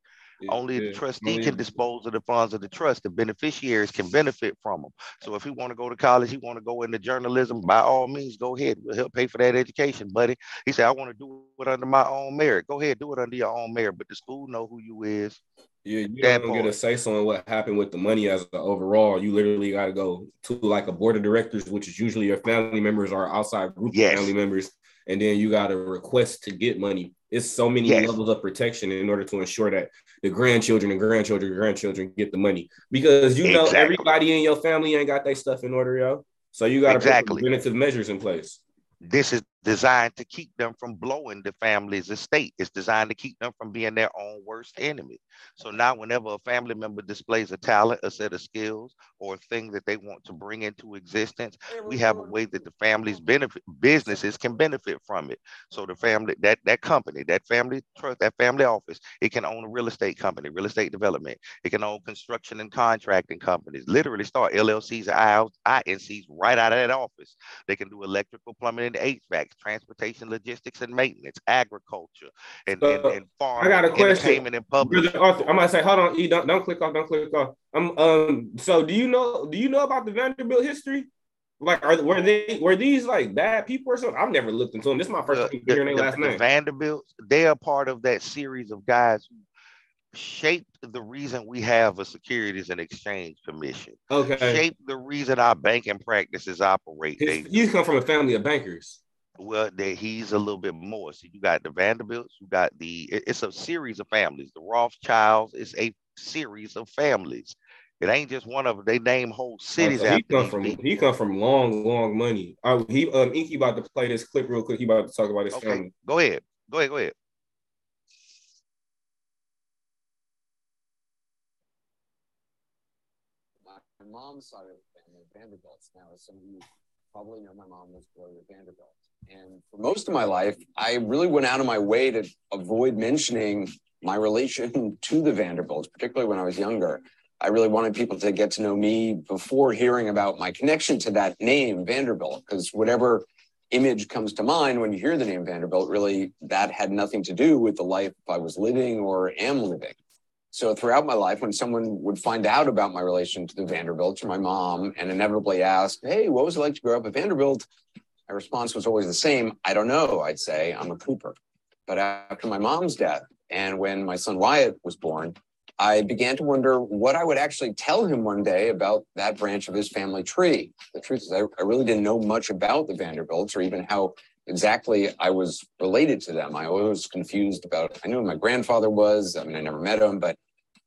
Only the trustee can dispose of the funds of the trust. The beneficiaries can benefit from them. So if he want to go to college, he want to go into journalism, by all means, go ahead. We'll help pay for that education, buddy. He said, I want to do it under my own merit. Go ahead, do it under your own merit, but the school know who you is. Yeah, you don't get a say so on what happened with the money as the overall. You literally got to go to like a board of directors, which is usually your family members or outside group family members. And then you got to request to get money. It's so many levels of protection in order to ensure that the grandchildren and grandchildren get the money. Because, you know, everybody in your family ain't got their stuff in order, yo. So you got to put preventative measures in place. This is designed to keep them from blowing the family's estate. It's designed to keep them from being their own worst enemy. So now whenever a family member displays a talent, a set of skills, or a thing that they want to bring into existence, we have a way that the family's businesses can benefit from it. So the family, that company, that family trust, that family office, it can own a real estate company, real estate development. It can own construction and contracting companies, literally start LLCs and INCs right out of that office. They can do electrical, plumbing, and HVAC, transportation, logistics, and maintenance, agriculture, and farm. I got a question. And public. Arthur, I'm gonna say, hold on, E, don't click off, So do you know about the Vanderbilt history? Like, were these like bad people or something? I've never looked into them. This is my first time hearing their last name. The Vanderbilts, they are part of that series of guys who shaped the reason we have a Securities and Exchange Commission. Okay. Shaped the reason our banking practices operate. You come from a family of bankers. Well, he's a little bit more. So you got the Vanderbilts, you got it's a series of families. The Rothschilds, it's a series of families. It ain't just one of them. They name whole cities after he come from long money. Inky about to play this clip real quick. He about to talk about his family. Go ahead. My mom's side of the family, Vanderbilt's now, as some of you probably know, my mom was born with Vanderbilt. And for most of my life, I really went out of my way to avoid mentioning my relation to the Vanderbilts, particularly when I was younger. I really wanted people to get to know me before hearing about my connection to that name, Vanderbilt, because whatever image comes to mind when you hear the name Vanderbilt, really, that had nothing to do with the life I was living or am living. So throughout my life, when someone would find out about my relation to the Vanderbilts or my mom and inevitably asked, hey, what was it like to grow up at Vanderbilt? My response was always the same. I don't know, I'd say, I'm a Cooper. But after my mom's death and when my son Wyatt was born, I began to wonder what I would actually tell him one day about that branch of his family tree. The truth is, I really didn't know much about the Vanderbilts or even how exactly I was related to them. I was confused about, I knew who my grandfather was. I mean, I never met him, but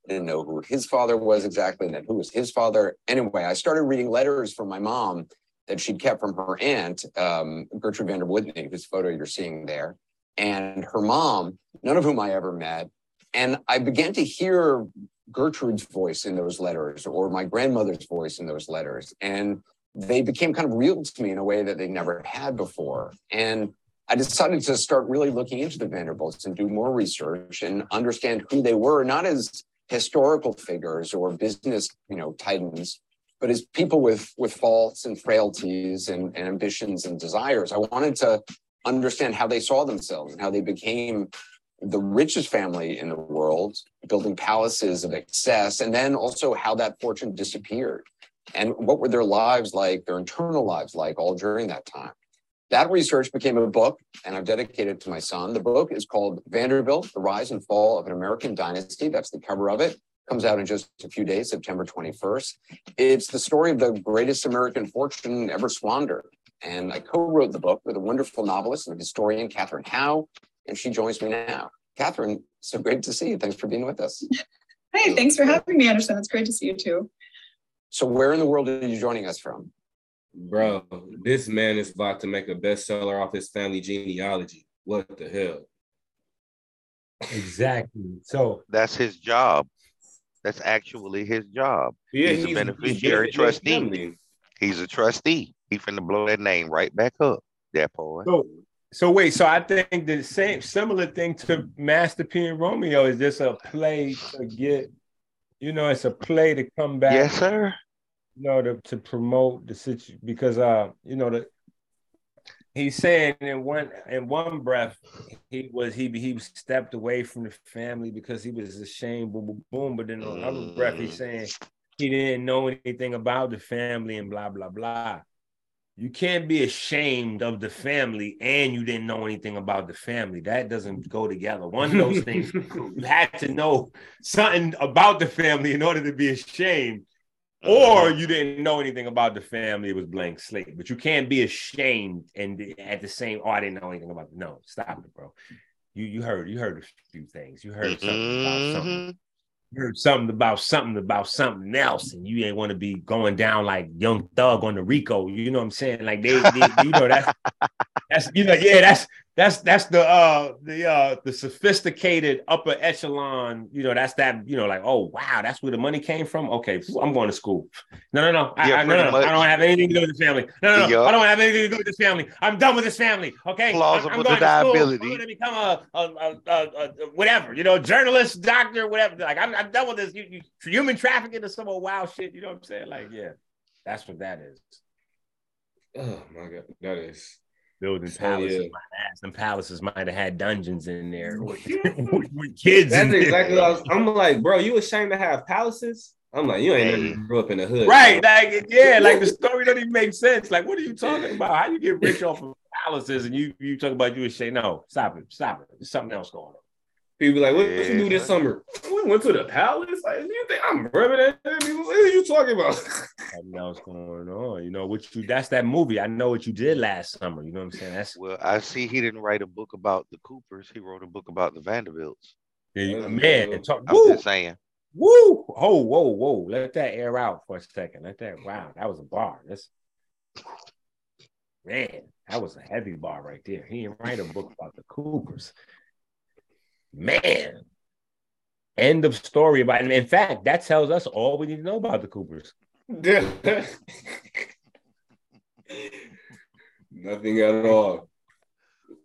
I didn't know who his father was exactly and then who was his father. Anyway, I started reading letters from my mom that she'd kept from her aunt, Gertrude Vanderbilt Whitney, whose photo you're seeing there, and her mom, none of whom I ever met. And I began to hear Gertrude's voice in those letters or my grandmother's voice in those letters. And they became kind of real to me in a way that they never had before. And I decided to start really looking into the Vanderbilts and do more research and understand who they were, not as historical figures or business, titans, but as people with faults and frailties and ambitions and desires. I wanted to understand how they saw themselves and how they became the richest family in the world, building palaces of excess, and then also how that fortune disappeared. And what were their lives like, their internal lives like, all during that time. That research became a book, and I've dedicated it to my son. The book is called Vanderbilt: The Rise and Fall of an American Dynasty. That's the cover of it. Comes out in just a few days, September 21st. It's the story of the greatest American fortune ever squandered. And I co-wrote the book with a wonderful novelist and historian, Catherine Howe, and she joins me now. Catherine, so great to see you. Thanks for being with us. Hey, thanks for having me, Anderson. It's great to see you too. So where in the world are you joining us from? Bro, this man is about to make a bestseller off his family genealogy. What the hell? Exactly. So that's his job. That's actually his job. Yeah, he's a beneficiary trustee. He's a trustee. He's finna blow that name right back up. That boy. So wait, so I think the same similar thing to Master P and Romeo is just a play to get, it's a play to come back. Yes, sir. To promote the situation because he's saying in one breath he stepped away from the family because he was ashamed, boom, boom, boom. But then on the other breath he's saying he didn't know anything about the family and blah blah blah. You can't be ashamed of the family and you didn't know anything about the family. That doesn't go together. One of those things, you had to know something about the family in order to be ashamed, or you didn't know anything about the family. It was blank slate, but you can't be ashamed and at the same, I didn't know anything about it. No, stop it, bro. You heard a few things. You heard something about something. You heard something about something about something else, and you ain't want to be going down like Young Thug on the RICO. You know what I'm saying? Like they that's the sophisticated upper echelon. Like, oh wow, that's where the money came from. Okay, I'm going to school. No. I don't have anything to do with this family. No. I don't have anything to do with this family. I'm done with this family. Okay, plausible deniability. I'm going to become a whatever. Journalist, doctor, whatever. Like I'm done with this. You human trafficking or some old wild shit. You know what I'm saying? Like, yeah, that's what that is. Oh my God, that is. Building palaces, yeah. And palaces might have had dungeons in there with kids. That's exactly what I'm like, bro, you ashamed to have palaces? I'm like, you ain't never grew up in the hood. Right, bro. The story doesn't even make sense. Like, what are you talking about? How you get rich off of palaces and you talk about you ashamed? No, stop it. There's something else going on. People be like, what you do this summer? We went to the palace? Like, you think I'm rubbing at people? What are you talking about? I know what's going on. That's that movie. I know what you did last summer. You know what I'm saying? I see he didn't write a book about the Coopers. He wrote a book about the Vanderbilts. Yeah, man. I'm just saying. Woo! Oh, whoa, whoa. Let that air out for a second. Let that, wow, that was a bar. That's, man, that was a heavy bar right there. He didn't write a book about the Coopers. Man. End of story about, and in fact, that tells us all we need to know about the Coopers. Nothing at all.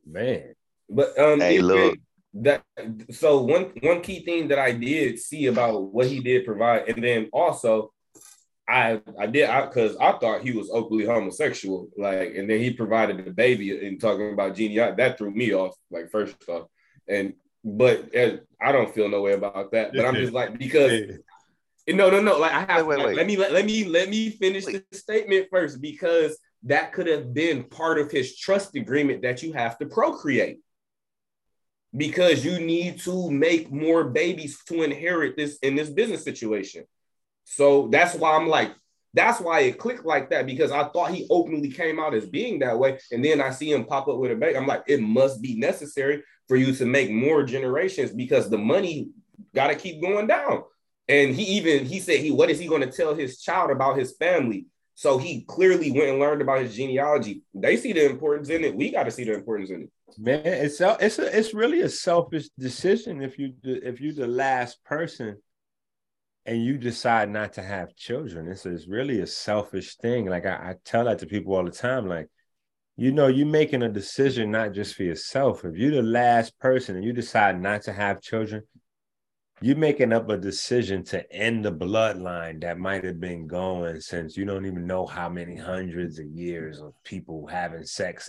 Man. But hey, look. So one key thing that I did see about what he did provide, and then also I did because I thought he was openly homosexual, like, and then he provided the baby and talking about genealogy that threw me off, like, first off, but I don't feel no way about that, but I'm just like, because no, like I have wait. Let me finish the statement first, because that could have been part of his trust agreement that you have to procreate. Because you need to make more babies to inherit this in this business situation. So that's why I'm like, that's why it clicked like that, because I thought he openly came out as being that way. And then I see him pop up with a baby. I'm like, it must be necessary for you to make more generations because the money got to keep going down. And he said, what is he going to tell his child about his family? So he clearly went and learned about his genealogy. They see the importance in it. We got to see the importance in it. Man, it's really a selfish decision if you're the last person and you decide not to have children. It's really a selfish thing. Like I tell that to people all the time. Like, you know, you're making a decision not just for yourself. If you're the last person and you decide not to have children, you're making up a decision to end the bloodline that might have been going since you don't even know how many hundreds of years of people having sex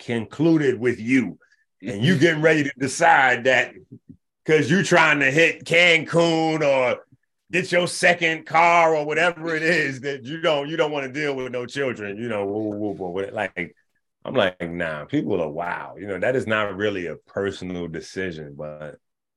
concluded with you. And you getting ready to decide that because you're trying to hit Cancun or get your second car or whatever it is that you don't want to deal with no children. You know, like, I'm like, nah, people are wow. You know, that is not really a personal decision, but,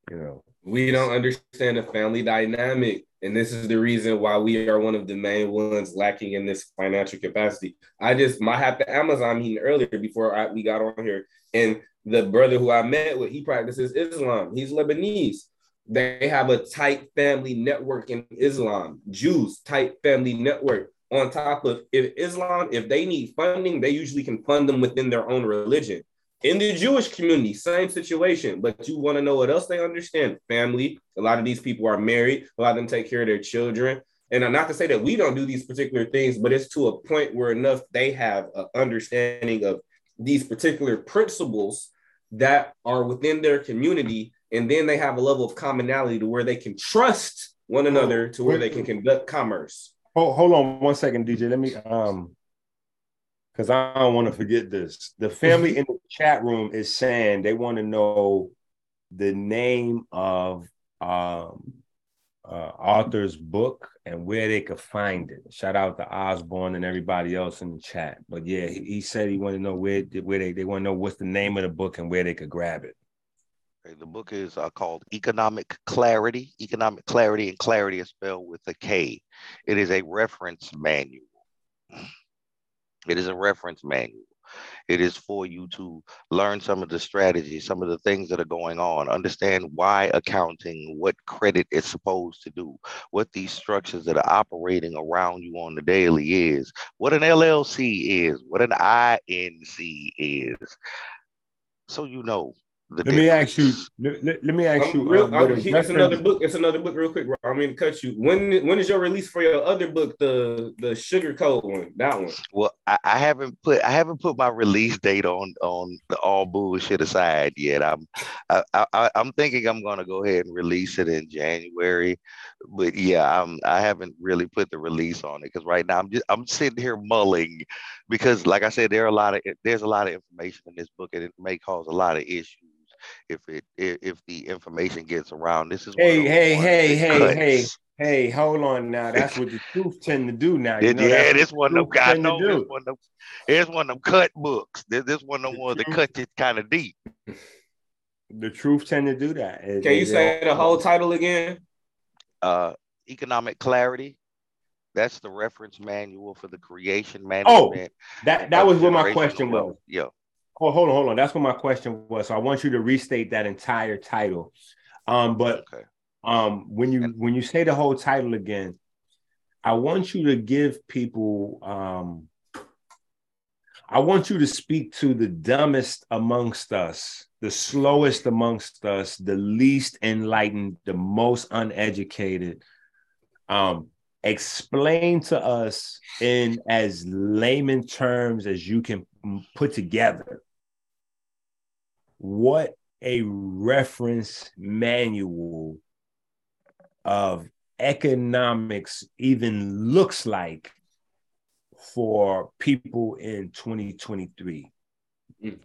you know. We don't understand the family dynamic, and this is the reason why we are one of the main ones lacking in this financial capacity. I just might have the Amazon meeting earlier before we got on here, and the brother who I met with, he practices Islam. He's Lebanese. They have a tight family network in Islam. Jews, tight family network. On top of Islam, if they need funding, they usually can fund them within their own religion. In the Jewish community, same situation, but you want to know what else they understand? Family. A lot of these people are married. A lot of them take care of their children. And I'm not to say that we don't do these particular things, but it's to a point where enough they have an understanding of these particular principles that are within their community. And then they have a level of commonality to where they can trust one another, to where they can conduct commerce. Hold on one second, DJ. Let me... because I don't want to forget this. The family in the chat room is saying they want to know the name of Arthur's book and where they could find it. Shout out to Osborne and everybody else in the chat. But yeah, he said he wanted to know where they want to know what's the name of the book and where they could grab it. The book is called Economic Clarity. Economic Clarity, and clarity is spelled with a K. It is a reference manual. It is a reference manual. It is for you to learn some of the strategies, some of the things that are going on, understand why accounting, what credit is supposed to do, what these structures that are operating around you on the daily is, what an LLC is, what an INC is. So you know. Let me ask you. It's another book. It's another book. Real quick, I'm going to cut you. When is your release for your other book, the Sugar Coat one? That one. Well, I haven't put my release date on the All Bullshit Aside yet. I'm thinking I'm going to go ahead and release it in January, but yeah, I haven't really put the release on it because right now I'm sitting here mulling because, like I said, there's a lot of information in this book and it may cause a lot of issues. If the information gets around, this is hey, hold on now. That's what the truth tend to do now. This one of them. I know it's one of them cut books. This one of them ones that cut it kind of deep. The truth tend to do that. Can you say the whole title again? Economic Clarity. That's the reference manual for the creation management. Oh, that was what my question was. Yeah. Oh, hold on. That's what my question was. So I want you to restate that entire title. But When you say the whole title again, I want you to give people, I want you to speak to the dumbest amongst us, the slowest amongst us, the least enlightened, the most uneducated. Explain to us in as layman terms as you can put together what a reference manual of economics even looks like for people in 2023. Okay.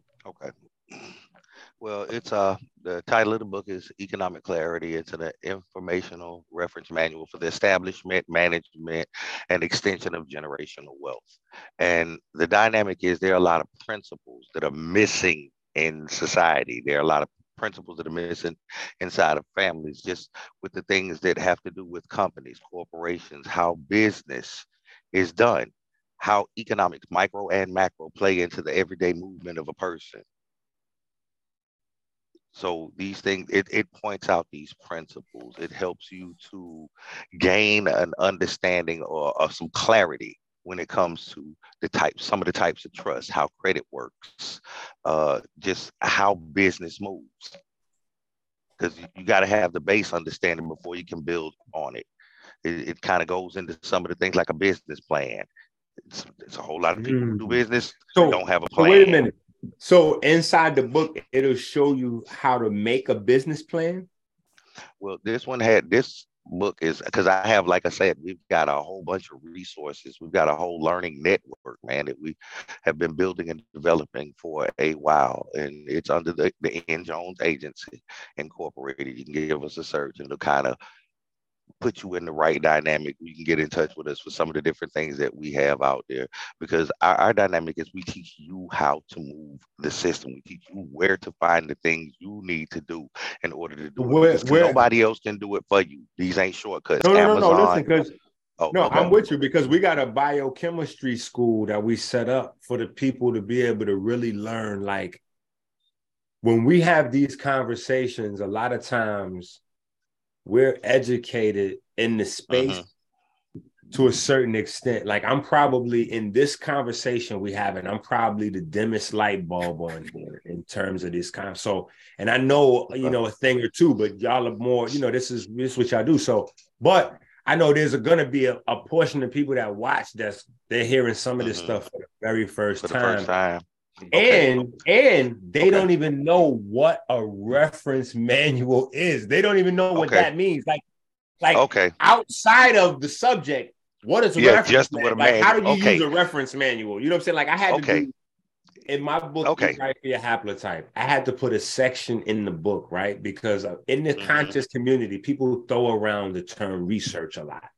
Well, it's the title of the book is Economic Clarity. It's an informational reference manual for the establishment, management, and extension of generational wealth. And the dynamic is there are a lot of principles that are missing in society. There are a lot of principles that are missing inside of families, just with the things that have to do with companies, corporations, how business is done, how economics, micro and macro, play into the everyday movement of a person. So these things, it points out these principles. It helps you to gain an understanding or some clarity when it comes to some of the types of trust, how credit works, just how business moves. Because you got to have the base understanding before you can build on it. It kind of goes into some of the things like a business plan. It's a whole lot of people who do business who don't have a plan. So wait a minute. So inside the book, it'll show you how to make a business plan? Well, this book is, because I have, like I said, we've got a whole bunch of resources. We've got a whole learning network, man, that we have been building and developing for a while. And it's under the N Jones Agency Incorporated. You can give us a search and it'll kind of put you in the right dynamic. You can get in touch with us for some of the different things that we have out there, because our dynamic is we teach you how to move the system. We teach you where to find the things you need to do in order to do it. Nobody else can do it for you. These ain't shortcuts. No, listen, because I'm with you, because we got a biochemistry school that we set up for the people to be able to really learn. Like, when we have these conversations, a lot of times we're educated in the space to a certain extent. Like, I'm probably, in this conversation we have, and I'm probably the dimmest light bulb on here in terms of this kind. So, and I know, you know, a thing or two, but y'all are more, you know, this is what y'all do. So, but I know there's going to be a portion of people that watch they're hearing some of this stuff for the very first time. Okay. And they don't even know what a reference manual is. They don't even know what that means. Like outside of the subject, what is a reference manual? Like, how do you use a reference manual? You know what I'm saying? Like, I had to do, in my book, right for your haplotype, I had to put a section in the book, right? Because in the conscious community, people throw around the term research a lot.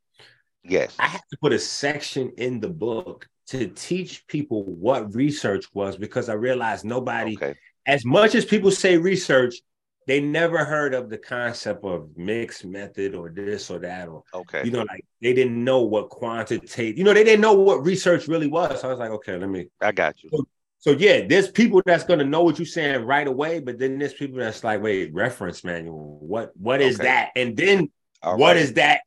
Yes. I had to put a section in the book to teach people what research was, because I realized nobody, as much as people say research, they never heard of the concept of mixed method or this or that, or, you know, like, they didn't know what quantitative, you know, they didn't know what research really was. So I was like, I got you. So yeah, there's people that's going to know what you're saying right away, but then there's people that's like, wait, reference manual, what is that? And then is that?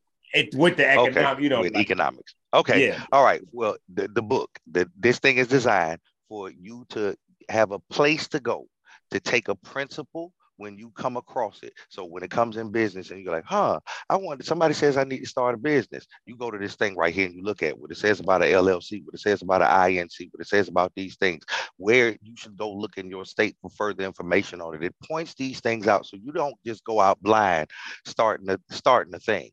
With the economic, you know, with economics. All right. Well, the book, this thing is designed for you to have a place to go to take a principle when you come across it. So when it comes in business and you're like, somebody says I need to start a business. You go to this thing right here and you look at what it says about an LLC, what it says about an INC, what it says about these things, where you should go look in your state for further information on it. It points these things out so you don't just go out blind starting a thing.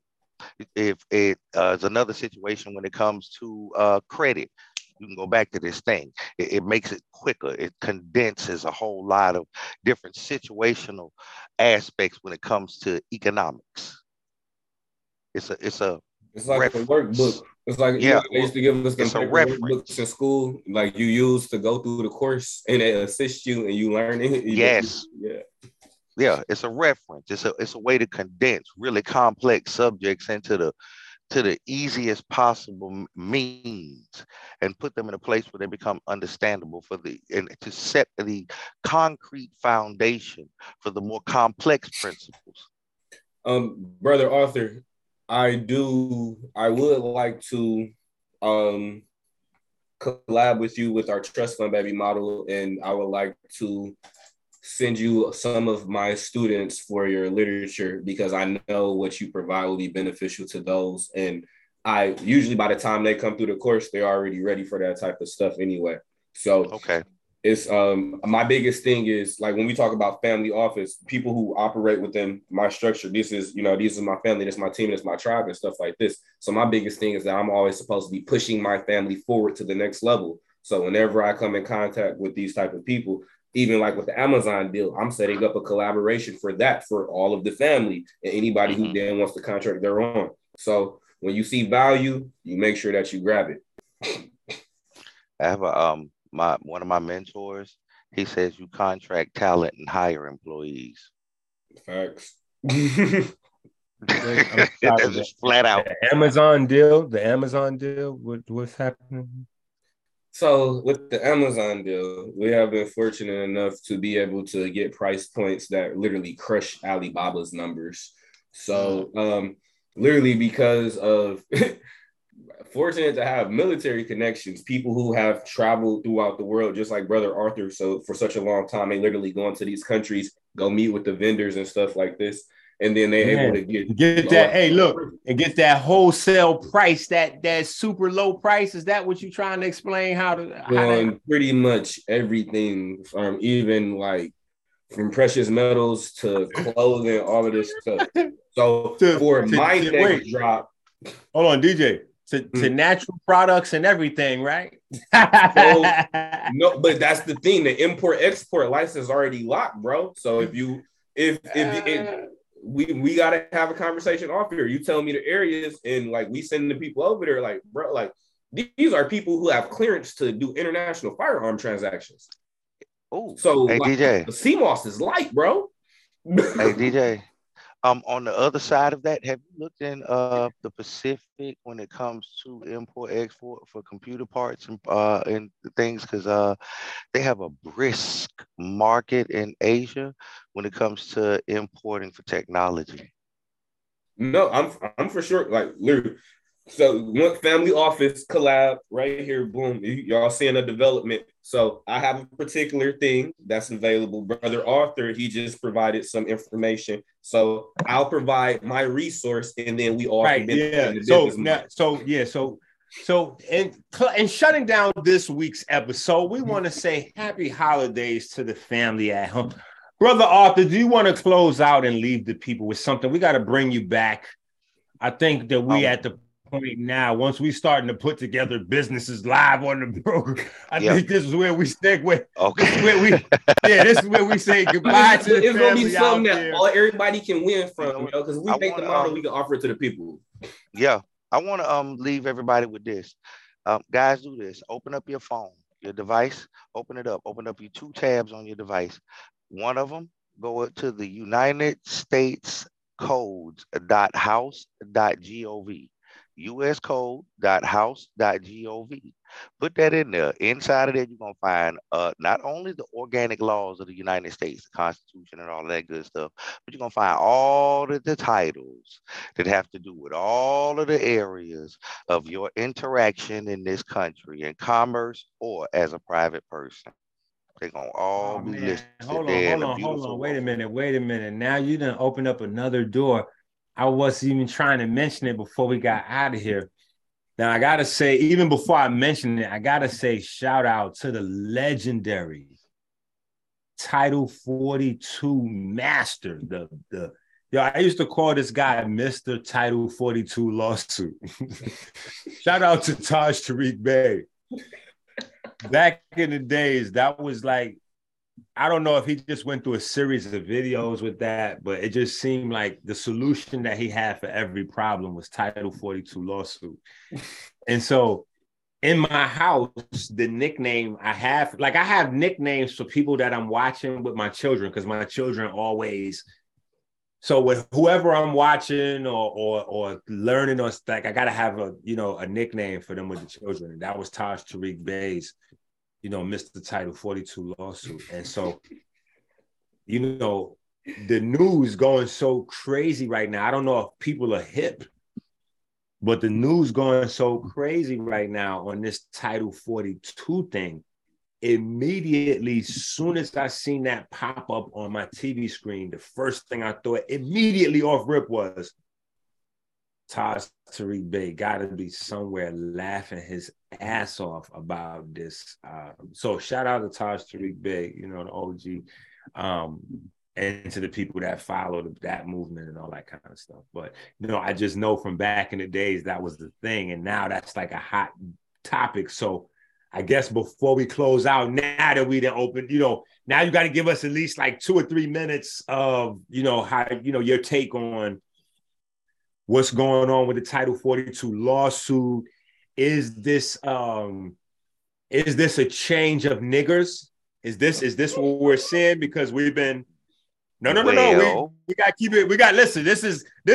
If it is another situation when it comes to credit, you can go back to this thing. It makes it quicker. It condenses a whole lot of different situational aspects when it comes to economics. It's like reference. A workbook. It's like, they used to give us the workbooks in school, like you use to go through the course, and it assists you and you learn it. Yeah, it's a reference. It's a way to condense really complex subjects into the easiest possible means and put them in a place where they become understandable and to set the concrete foundation for the more complex principles. Brother Arthur, I would like to collab with you with our trust fund baby model, and I would like to send you some of my students for your literature, because I know what you provide will be beneficial to those. And I usually, by the time they come through the course, they're already ready for that type of stuff anyway. So okay, it's my biggest thing is, like, when we talk about family office, people who operate within my structure, this is, you know, these are my family, this is my team, this is my tribe and stuff like this. So my biggest thing is that I'm always supposed to be pushing my family forward to the next level. So whenever I come in contact with these type of people, even like with the Amazon deal, I'm setting up a collaboration for that for all of the family and anybody who then wants to contract their own. So when you see value, you make sure that you grab it. I have a, one of my mentors, he says you contract talent and hire employees. Facts. That's just flat out. The Amazon deal, what's happening? So with the Amazon deal, we have been fortunate enough to be able to get price points that literally crush Alibaba's numbers. So literally because of fortunate to have military connections, people who have traveled throughout the world, just like Brother Arthur. So for such a long time, they literally go into these countries, go meet with the vendors and stuff like this. And then they're able to get that. Hey, look, and get that wholesale price, that super low price. Is that what you're trying to explain? Pretty much everything, from even like from precious metals to clothing, all of this stuff. So my next drop. Hold on, DJ. To natural products and everything, right? So, no, but that's the thing. The import-export license is already locked, bro. So We gotta have a conversation off here. You tell me the areas, and like we send the people over there, like, bro, like these are people who have clearance to do international firearm transactions. Oh, so hey, like, DJ, the CMOS is light, bro. Hey DJ, on the other side of that, have you looked in the Pacific when it comes to import export for computer parts and things? Because they have a brisk market in Asia when it comes to importing for technology. No, I'm for sure, like, literally. So one family office collab right here, boom. Y'all seeing a development. So I have a particular thing that's available. Brother Arthur, he just provided some information. So I'll provide my resource, and then we all right. Yeah. So in shutting down this week's episode, we want to say happy holidays to the family at home. Brother Arthur, do you want to close out and leave the people with something? We got to bring you back. I think that we at the point now, once we starting to put together businesses live on the program, I think this is where we segue. Okay. This is where we say goodbye to the family. It's going to be something that everybody can win from, because we make the model, we can offer it to the people. Yeah. I want to leave everybody with this. Guys, do this. Open up your phone, your device. Open it up. Open up your two tabs on your device. One of them, go to the United States codes.house.gov. uscode.house.gov. Put that in there. Inside of that, you're going to find not only the organic laws of the United States, the Constitution and all that good stuff, but you're going to find all of the titles that have to do with all of the areas of your interaction in this country, in commerce or as a private person. They're going to all be listed. Hold on. Wait a minute. Now you done open up another door. I wasn't even trying to mention it before we got out of here. Now, I got to say, even before I mention it, I got to say shout out to the legendary Title 42 master. I used to call this guy Mr. Title 42 lawsuit. Shout out to Taj Tariq Bey. Back in the days, that was like, I don't know if he just went through a series of videos with that, but it just seemed like the solution that he had for every problem was Title 42 lawsuit. And so in my house, the nickname I have nicknames for people that I'm watching with my children, because my children always, so with whoever I'm watching or learning or like, I got to have a nickname for them with the children. And that was Taj Tariq Bey's, Mr. Title 42 lawsuit. And so, the news going so crazy right now. I don't know if people are hip, but the news going so crazy right now on this Title 42 thing. Immediately, as soon as I seen that pop up on my TV screen, the first thing I thought immediately off rip was, Taj Tariq Bey gotta be somewhere laughing his ass off about this. So shout out to Taj Tariq Bey, you know, the OG, and to the people that followed that movement and all that kind of stuff. But, you know, I just know from back in the days, that was the thing. And now that's like a hot topic. So I guess before we close out, now that we done open, you know, now you got to give us at least like 2 or 3 minutes of, you know, how, you know, your take on what's going on with the Title 42 lawsuit. Is this a change of niggers? Is this what we're seeing? Because we've been, no. We got to keep it. We got to listen. This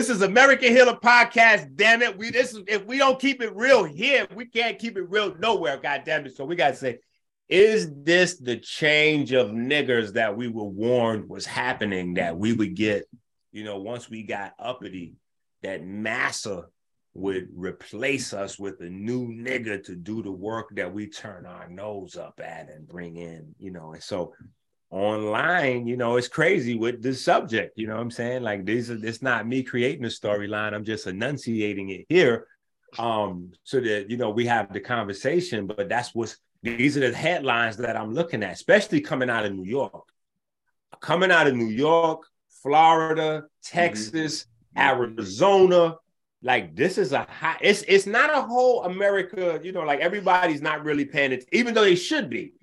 is American Healer Podcast. Damn it. If we don't keep it real here, we can't keep it real nowhere. God damn it. So we got to say, is this the change of niggers that we were warned was happening, that we would get, you know, once we got uppity, that massa would replace us with a new nigger to do the work that we turn our nose up at and bring in, you know? And so online, you know, it's crazy with this subject, you know what I'm saying? Like, it's not me creating a storyline. I'm just enunciating it here so that, you know, we have the conversation. But these are the headlines that I'm looking at, especially coming out of New York, Florida, Texas, Arizona. Like, this is it's not a whole America, you know, like everybody's not really paying attention, even though they should be.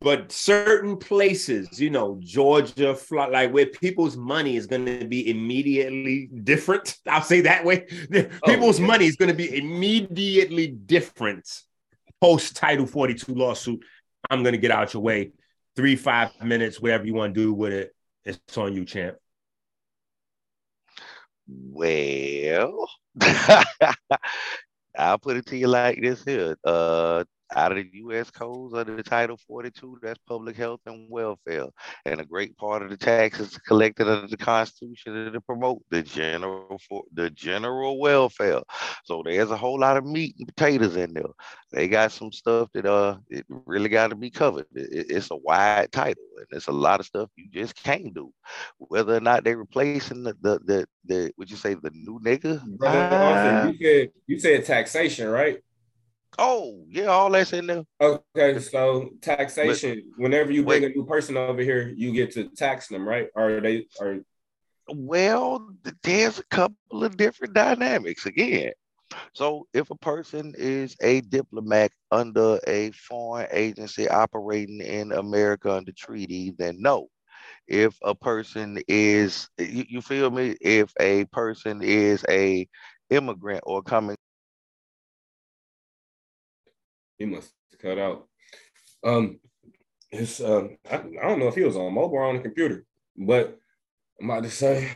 But certain places, you know, Georgia, like where people's money is going to be immediately different. I'll say that way. People's money is going to be immediately different post Title 42 lawsuit. I'm going to get out your way. 3-5 minutes, whatever you want to do with it. It's on you, champ. Well, I'll put it to you like this here. Out of the U.S. codes under the Title 42, that's public health and welfare. And a great part of the taxes collected under the Constitution to promote the general welfare. So there's a whole lot of meat and potatoes in there. They got some stuff that it really got to be covered. It's a wide title, and it's a lot of stuff you just can't do. Whether or not they're replacing the would you say the new nigga? Brother, you said taxation, right? Oh, yeah, all that's in there. Okay, so taxation. Whenever you bring a new person over here, you get to tax them, right? Well, there's a couple of different dynamics again. So if a person is a diplomat under a foreign agency operating in America under treaty, then no. If a person is, you feel me? If a person is a immigrant or coming. He must cut out. I don't know if he was on mobile or on the computer, but I'm about to say,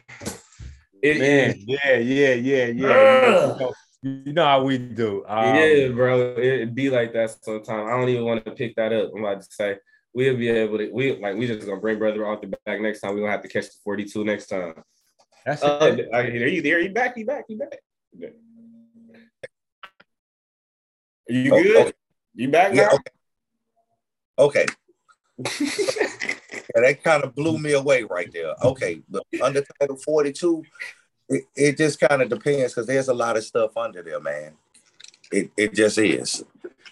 yeah. You know how we do. Yeah, bro, it'd be like that sometimes. I don't even want to pick that up. I'm about to say we'll be able to. We just gonna bring brother Arthur back next time. We don't have to catch the 42 next time. That's it. There. He back. Are you good? Okay. You back now? Okay. Yeah, that kind of blew me away right there. Okay, but under Title 42, it just kind of depends because there's a lot of stuff under there, man. It just is.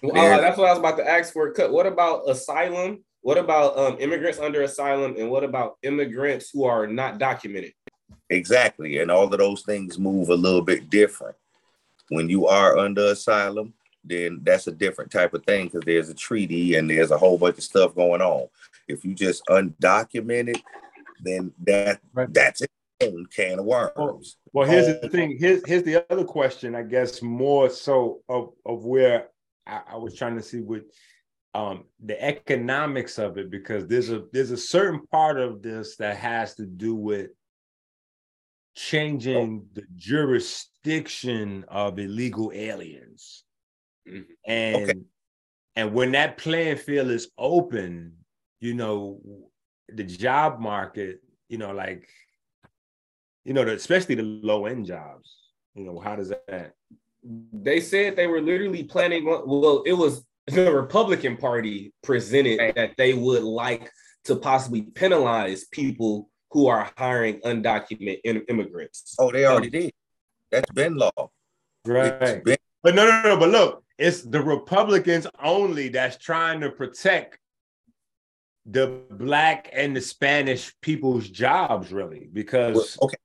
That's what I was about to ask for. What about asylum? What about immigrants under asylum? And what about immigrants who are not documented? Exactly, and all of those things move a little bit different. When you are under asylum, then that's a different type of thing because there's a treaty and there's a whole bunch of stuff going on. If you just undocumented, then that's its own can of worms. Well, here's the thing. Here's the other question, I guess, more so of where I was trying to see with the economics of it, because there's a certain part of this that has to do with changing the jurisdiction of illegal aliens. And and when that playing field is open, you know, the job market you know, like, you know, especially the low end jobs, you know, how does that? They said they were literally planning on, well, it was the Republican Party presented that they would like to possibly penalize people who are hiring undocumented immigrants. Oh, they already did. That's been law. Right. But no. But look, it's the Republicans only that's trying to protect the Black and the Spanish people's jobs, really, because... Well, okay,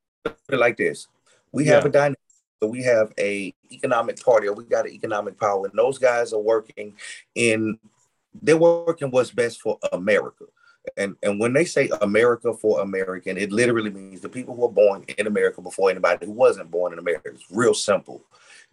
put it like this. We have a dynamic. So we have a economic party, or we got an economic power, and those guys are working in... They're working what's best for America. And when they say America for American, it literally means the people who were born in America before anybody who wasn't born in America. It's real simple.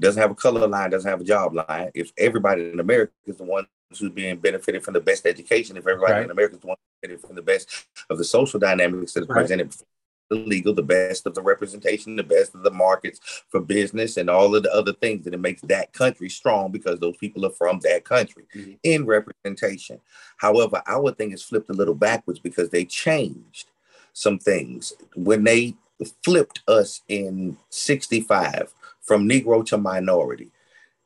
Doesn't have a color line, doesn't have a job line. If everybody in America is the one who's being benefited from the best education, if everybody in America is the one benefited from the best of the social dynamics that are presented before the legal, the best of the representation, the best of the markets for business and all of the other things that it makes that country strong because those people are from that country in representation. However, our thing is flipped a little backwards because they changed some things. When they flipped us in 65 from Negro to minority,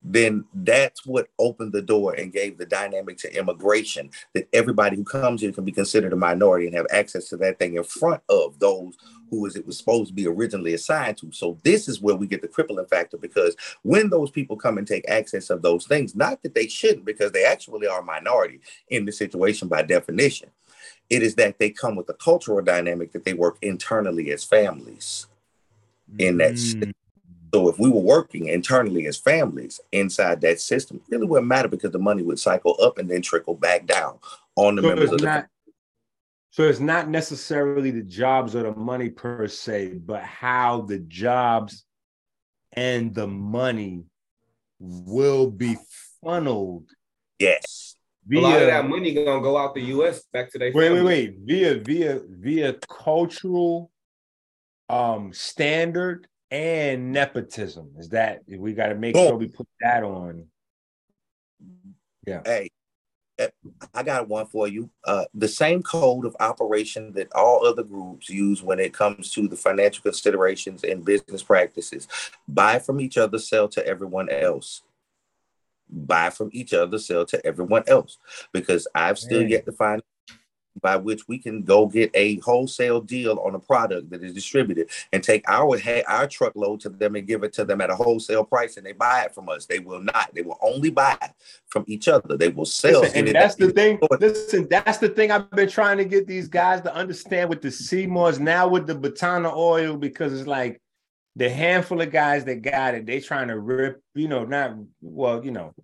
then that's what opened the door and gave the dynamic to immigration, that everybody who comes here can be considered a minority and have access to that thing in front of those who it was supposed to be originally assigned to. So this is where we get the crippling factor, because when those people come and take access of those things, not that they shouldn't, because they actually are a minority in the situation by definition, it is that they come with a cultural dynamic that they work internally as families in that system. So if we were working internally as families inside that system, it really wouldn't matter because the money would cycle up and then trickle back down on the members of the family. So it's not necessarily the jobs or the money per se, but how the jobs and the money will be funneled. Yes. A lot of that money gonna go out the U.S. back to their family. Wait. Via cultural standard. And nepotism is that we got to make sure we put that on. Yeah. Hey, I got one for you. The same code of operation that all other groups use when it comes to the financial considerations and business practices. Buy from each other, sell to everyone else. Buy from each other, sell to everyone else. Because I've still yet to find by which we can go get a wholesale deal on a product that is distributed and take our truckload to them and give it to them at a wholesale price, and they buy it from us. They will not. They will only buy it from each other. They will sell. Listen, and that's the thing. Listen, that's the thing I've been trying to get these guys to understand with the Seymours, now with the Batana oil, because it's like the handful of guys that got it, they trying to rip, you know, not, well, you know,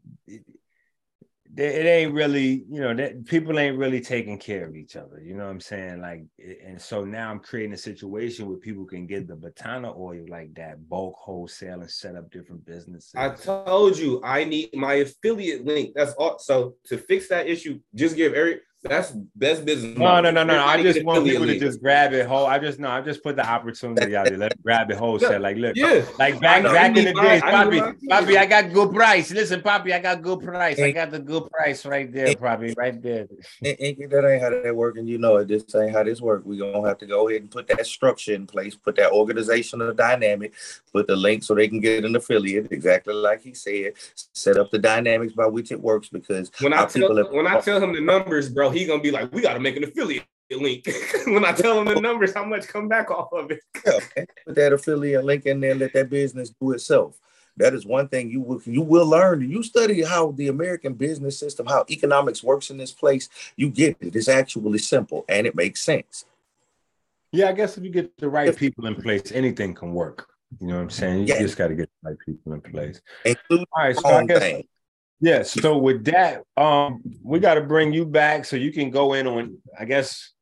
it ain't really, you know, that people ain't really taking care of each other. You know what I'm saying? Like, and so now I'm creating a situation where people can get the Batana oil like that, bulk wholesale, and set up different businesses. I told you I need my affiliate link. That's all. So to fix that issue, just give Eric. That's best business. No. I just want people to just grab it whole. I just put the opportunity out there. Let them grab it wholesale. Like, look, like back in the days, Poppy, I got good price. Listen, Poppy, I got good price. I got the good price right there, Poppy, right there. That ain't how that work, and you know it. This ain't how this work. We're gonna have to go ahead and put that structure in place, put that organizational dynamic, put the link so they can get an affiliate. Exactly like he said. Set up the dynamics by which it works, because when I tell him the numbers, bro, he gonna be like, we gotta make an affiliate link. When I tell him the numbers, how much come back off of it? Put that affiliate link in there. Let that business do itself. That is one thing you will learn. You study how the American business system, how economics works in this place. You get it. It's actually simple and it makes sense. Yeah, I guess if you get the right people in place, anything can work. You know what I'm saying? You just got to get the right people in place. Including all right, so I guess. Thing. Yeah, so with that, we got to bring you back so you can go in on, I guess,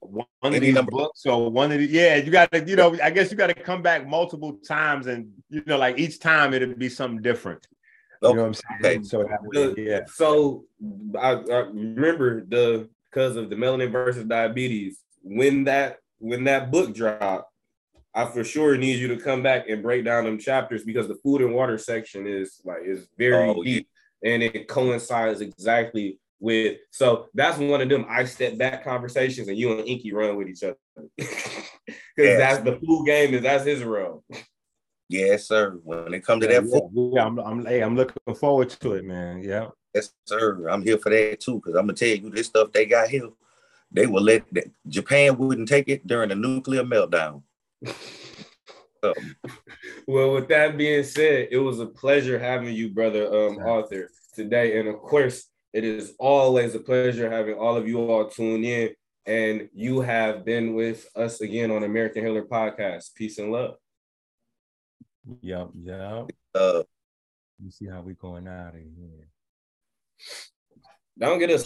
one of these books or one of the, you got to, you know, I guess you got to come back multiple times and, you know, like each time it'll be something different. You know what I'm saying? So, So I remember because of the Melanin versus Diabetes, when that book dropped, I for sure need you to come back and break down them chapters, because the food and water section is very deep, and it coincides exactly with. So that's one of them I step back conversations, and you and Inky run with each other because that's the food game, is that's his role. Yes, sir. When it comes to that food, I'm looking forward to it, man. Yeah. Yes, sir. I'm here for that too, because I'm gonna tell you this stuff they got here. They will let that. Japan wouldn't take it during a nuclear meltdown. Well, with that being said, it was a pleasure having you, brother Arthur, today. And of course, it is always a pleasure having all of you all tune in. And you have been with us again on American Healer Podcast. Peace and love. Yep, yep. You see how we going out of here. Don't get us.